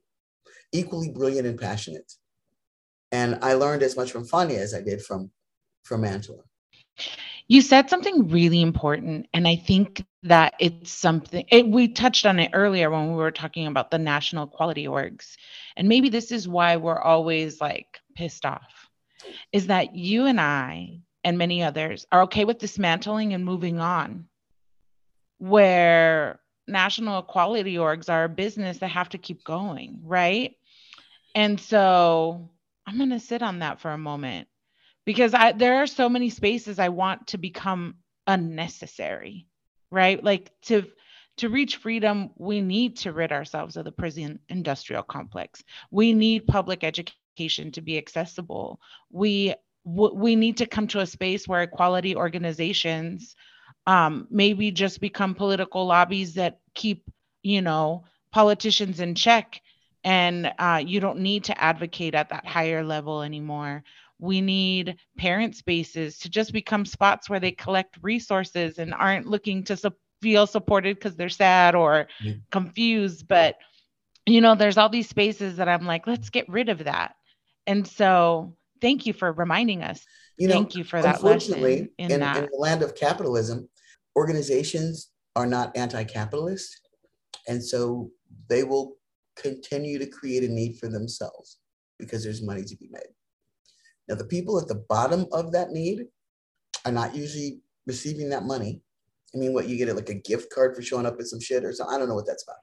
equally brilliant and passionate. And I learned as much from Fania as I did from, from Angela. You said something really important, and I think that it's something, it, we touched on it earlier when we were talking about the national quality orgs. And maybe this is why we're always like pissed off, is that you and I and many others are okay with dismantling and moving on, where national equality orgs are a business that have to keep going, right? And so I'm going to sit on that for a moment. Because I, there are so many spaces I want to become unnecessary, right? Like to to reach freedom, we need to rid ourselves of the prison industrial complex. We need public education to be accessible. We w- we need to come to a space where equality organizations um, maybe just become political lobbies that keep, you know, politicians in check, and uh, you don't need to advocate at that higher level anymore. We need parent spaces to just become spots where they collect resources and aren't looking to su- feel supported because they're sad or yeah. confused. But, you know, there's all these spaces that I'm like, let's get rid of that. And so thank you for reminding us. You know, thank you for that. Unfortunately, in, in, that. in the land of capitalism, organizations are not anti-capitalist. And so they will continue to create a need for themselves because there's money to be made. Now, the people at the bottom of that need are not usually receiving that money. I mean, what you get, like a gift card for showing up at some shit or something. I don't know what that's about.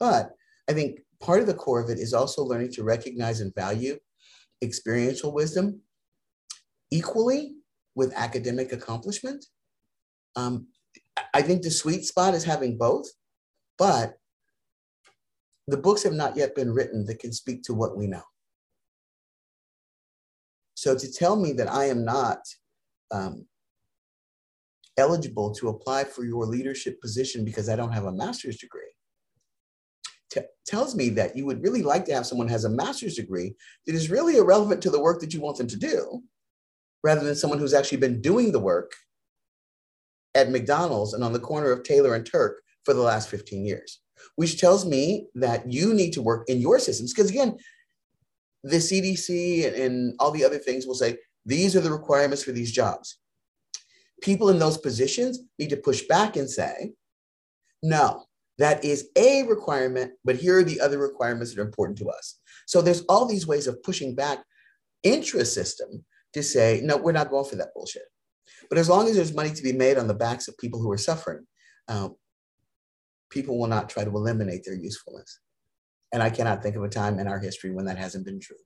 But I think part of the core of it is also learning to recognize and value experiential wisdom equally with academic accomplishment. Um, I think the sweet spot is having both, but the books have not yet been written that can speak to what we know. So to tell me that I am not um, eligible to apply for your leadership position because I don't have a master's degree t- tells me that you would really like to have someone who has a master's degree that is really irrelevant to the work that you want them to do, rather than someone who's actually been doing the work at McDonald's and on the corner of Taylor and Turk for the last fifteen years, which tells me that you need to work in your systems. Because again, the C D C and all the other things will say, these are the requirements for these jobs. people in those positions need to push back and say, no, that is a requirement, but here are the other requirements that are important to us. So there's all these ways of pushing back intra-system to say, no, we're not going for that bullshit. But as long as there's money to be made on the backs of people who are suffering, um, people will not try to eliminate their usefulness. And I cannot think of a time in our history when that hasn't been true.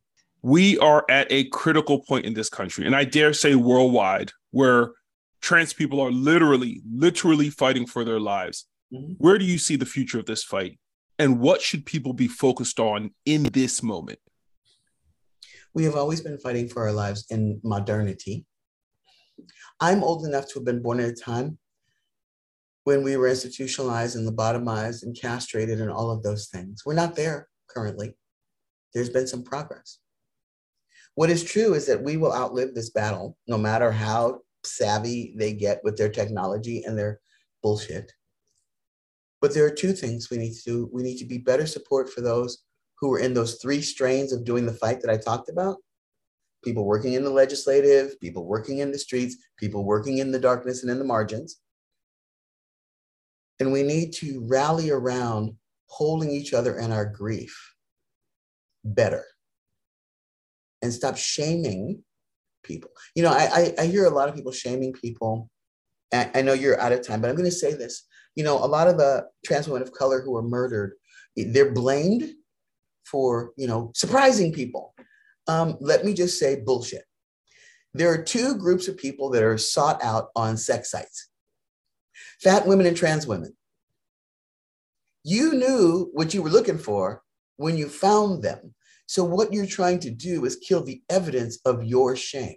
We are at a critical point in this country, and I dare say worldwide, where trans people are literally, literally fighting for their lives. Mm-hmm. Where do you see the future of this fight? And what should people be focused on in this moment? We have always been fighting for our lives in modernity. I'm old enough to have been born at a time when we were institutionalized and lobotomized and castrated and all of those things. We're not there currently. There's been some progress. What is true is that we will outlive this battle, no matter how savvy they get with their technology and their bullshit. But there are two things we need to do. We need to be better support for those who are in those three strains of doing the fight that I talked about. People working in the legislative, people working in the streets, people working in the darkness and in the margins. And we need to rally around holding each other in our grief better and stop shaming people. You know, I, I, I hear a lot of people shaming people. I, I know you're out of time, but I'm going to say this. You know, a lot of the trans women of color who are murdered, they're blamed for, you know, surprising people. Um, let me just say bullshit. There are two groups of people that are sought out on sex sites: fat women and trans women. You knew what you were looking for when you found them. So what you're trying to do is kill the evidence of your shame.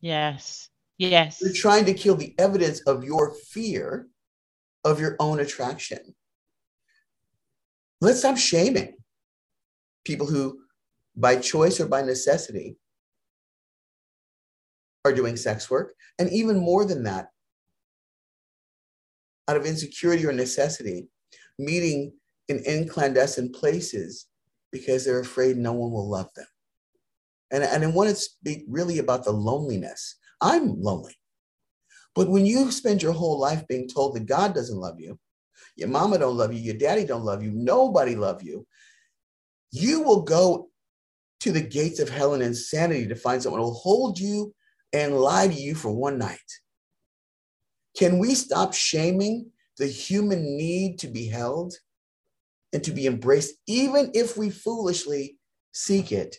Yes. Yes. You're trying to kill the evidence of your fear of your own attraction. Let's stop shaming people who, by choice or by necessity, are doing sex work. And even more than that, out of insecurity or necessity, meeting in, in clandestine places because they're afraid no one will love them. And, and I want to speak really about the loneliness. I'm lonely. But when you spend your whole life being told that God doesn't love you, your mama don't love you, your daddy don't love you, nobody love you, you will go to the gates of hell and insanity to find someone who will hold you and lie to you for one night. Can we stop shaming the human need to be held and to be embraced, even if we foolishly seek it?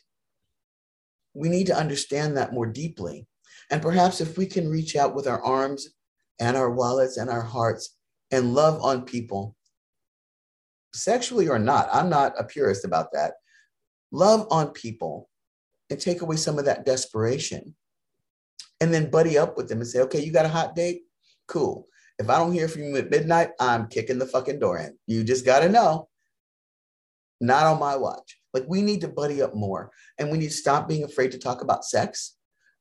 We need to understand that more deeply. And perhaps if we can reach out with our arms and our wallets and our hearts and love on people, sexually or not, I'm not a purist about that. Love on people and take away some of that desperation, and then buddy up with them and say, okay, you got a hot date? Cool. If I don't hear from you at midnight, I'm kicking the fucking door in. You just got to know, not on my watch. Like, we need to buddy up more, and we need to stop being afraid to talk about sex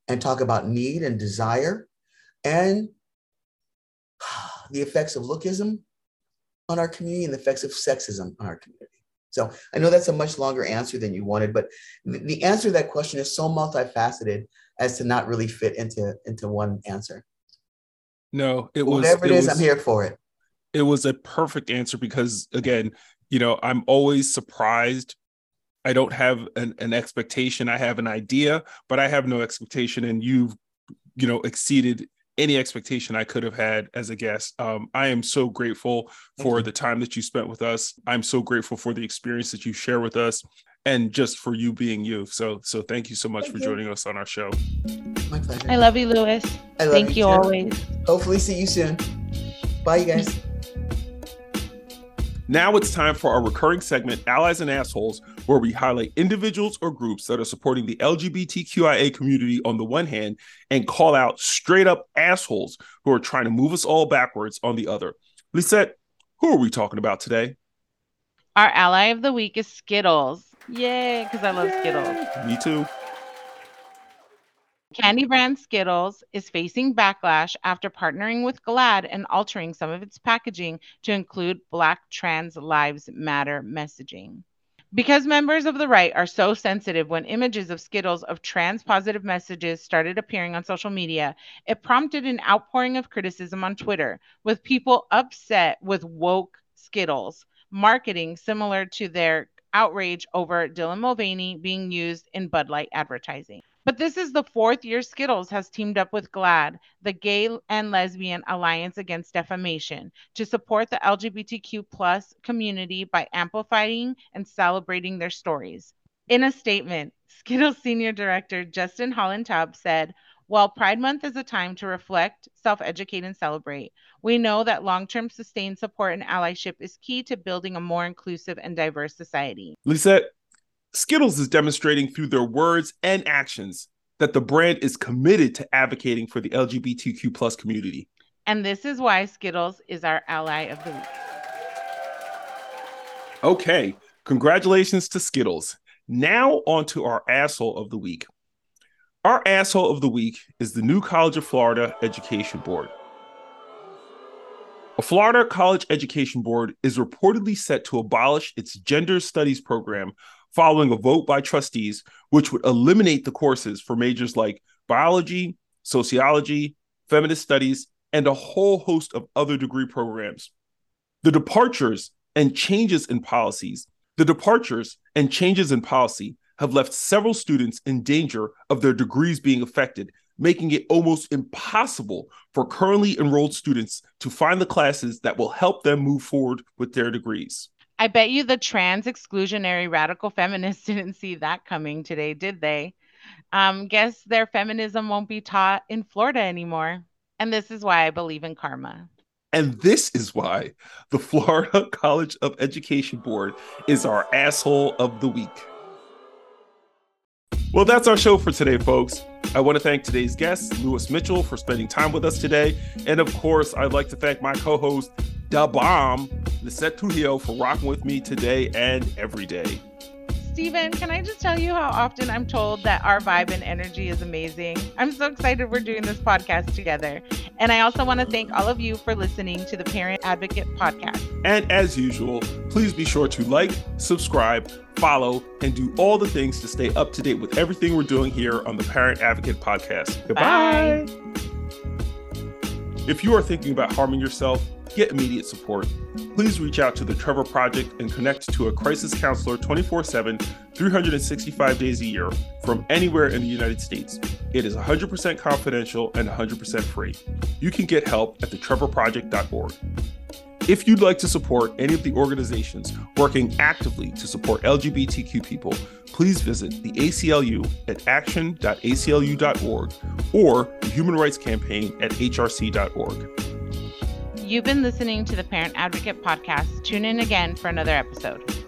and talk about need and desire and the effects of lookism on our community and the effects of sexism on our community. So I know that's a much longer answer than you wanted, but the answer to that question is so multifaceted as to not really fit into, into one answer. No, it was- Whatever it, it is, was, I'm here for it. It was a perfect answer because, again, you know, I'm always surprised. I don't have an, an expectation. I have an idea, but I have no expectation. And you've, you know, exceeded any expectation I could have had as a guest. Um, I am so grateful for the time that you spent with us. I'm so grateful for the experience that you share with us and just for you being you. So, so thank you so much thank for you. joining us on our show. My pleasure. I love you, Louis. I love thank you, you always. Hopefully see you soon. Bye, you guys. Now it's time for our recurring segment, Allies and Assholes, where we highlight individuals or groups that are supporting the L G B T Q I A community on the one hand and call out straight up assholes who are trying to move us all backwards on the other. Lizette, who are we talking about today? Our ally of the week is Skittles. Yay, because I love Yay. Skittles. Me too. Candy brand Skittles is facing backlash after partnering with Glad and altering some of its packaging to include Black Trans Lives Matter messaging. Because members of the right are so sensitive, when images of Skittles of trans-positive messages started appearing on social media, it prompted an outpouring of criticism on Twitter, with people upset with woke Skittles marketing similar to their outrage over Dylan Mulvaney being used in Bud Light advertising. But this is the fourth year Skittles has teamed up with GLAAD, the Gay and Lesbian Alliance Against Defamation, to support the L G B T Q plus community by amplifying and celebrating their stories. In a statement, Skittles Senior Director Justin Holland-Taub said, "While Pride Month is a time to reflect, self-educate, and celebrate, we know that long-term sustained support and allyship is key to building a more inclusive and diverse society." Lizette, Skittles is demonstrating through their words and actions that the brand is committed to advocating for the L G B T Q plus community. And this is why Skittles is our ally of the week. Okay, congratulations to Skittles. Now on to our asshole of the week. Our asshole of the week is the New College of Florida Education Board. A Florida College Education Board is reportedly set to abolish its gender studies program following a vote by trustees, which would eliminate the courses for majors like biology, sociology, feminist studies, and a whole host of other degree programs. The departures and changes in policies, the departures and changes in policy have left several students in danger of their degrees being affected, making it almost impossible for currently enrolled students to find the classes that will help them move forward with their degrees. I bet you the trans exclusionary radical feminists didn't see that coming today, did they? Um, guess their feminism won't be taught in Florida anymore. And this is why I believe in karma. And this is why the Florida College of Education Board is our asshole of the week. Well, that's our show for today, folks. I want to thank today's guest, Louis Mitchell, for spending time with us today. And of course, I'd like to thank my co-host, Da Bomb, Lizette Trujillo, for rocking with me today and every day. Stephen, can I just tell you how often I'm told that our vibe and energy is amazing? I'm so excited we're doing this podcast together. And I also want to thank all of you for listening to the Parent Advocate Podcast. And as usual, please be sure to like, subscribe, follow, and do all the things to stay up to date with everything we're doing here on the Parent Advocate Podcast. Goodbye. Bye. If you are thinking about harming yourself, get immediate support. Please reach out to the Trevor Project and connect to a crisis counselor twenty-four seven, three hundred sixty-five days a year from anywhere in the United States. It is one hundred percent confidential and one hundred percent free. You can get help at the trevor project dot org. If you'd like to support any of the organizations working actively to support L G B T Q people, please visit the A C L U at action dot a c l u dot org or the Human Rights Campaign at h r c dot org. You've been listening to the Parent Advocate Podcast. Tune in again for another episode.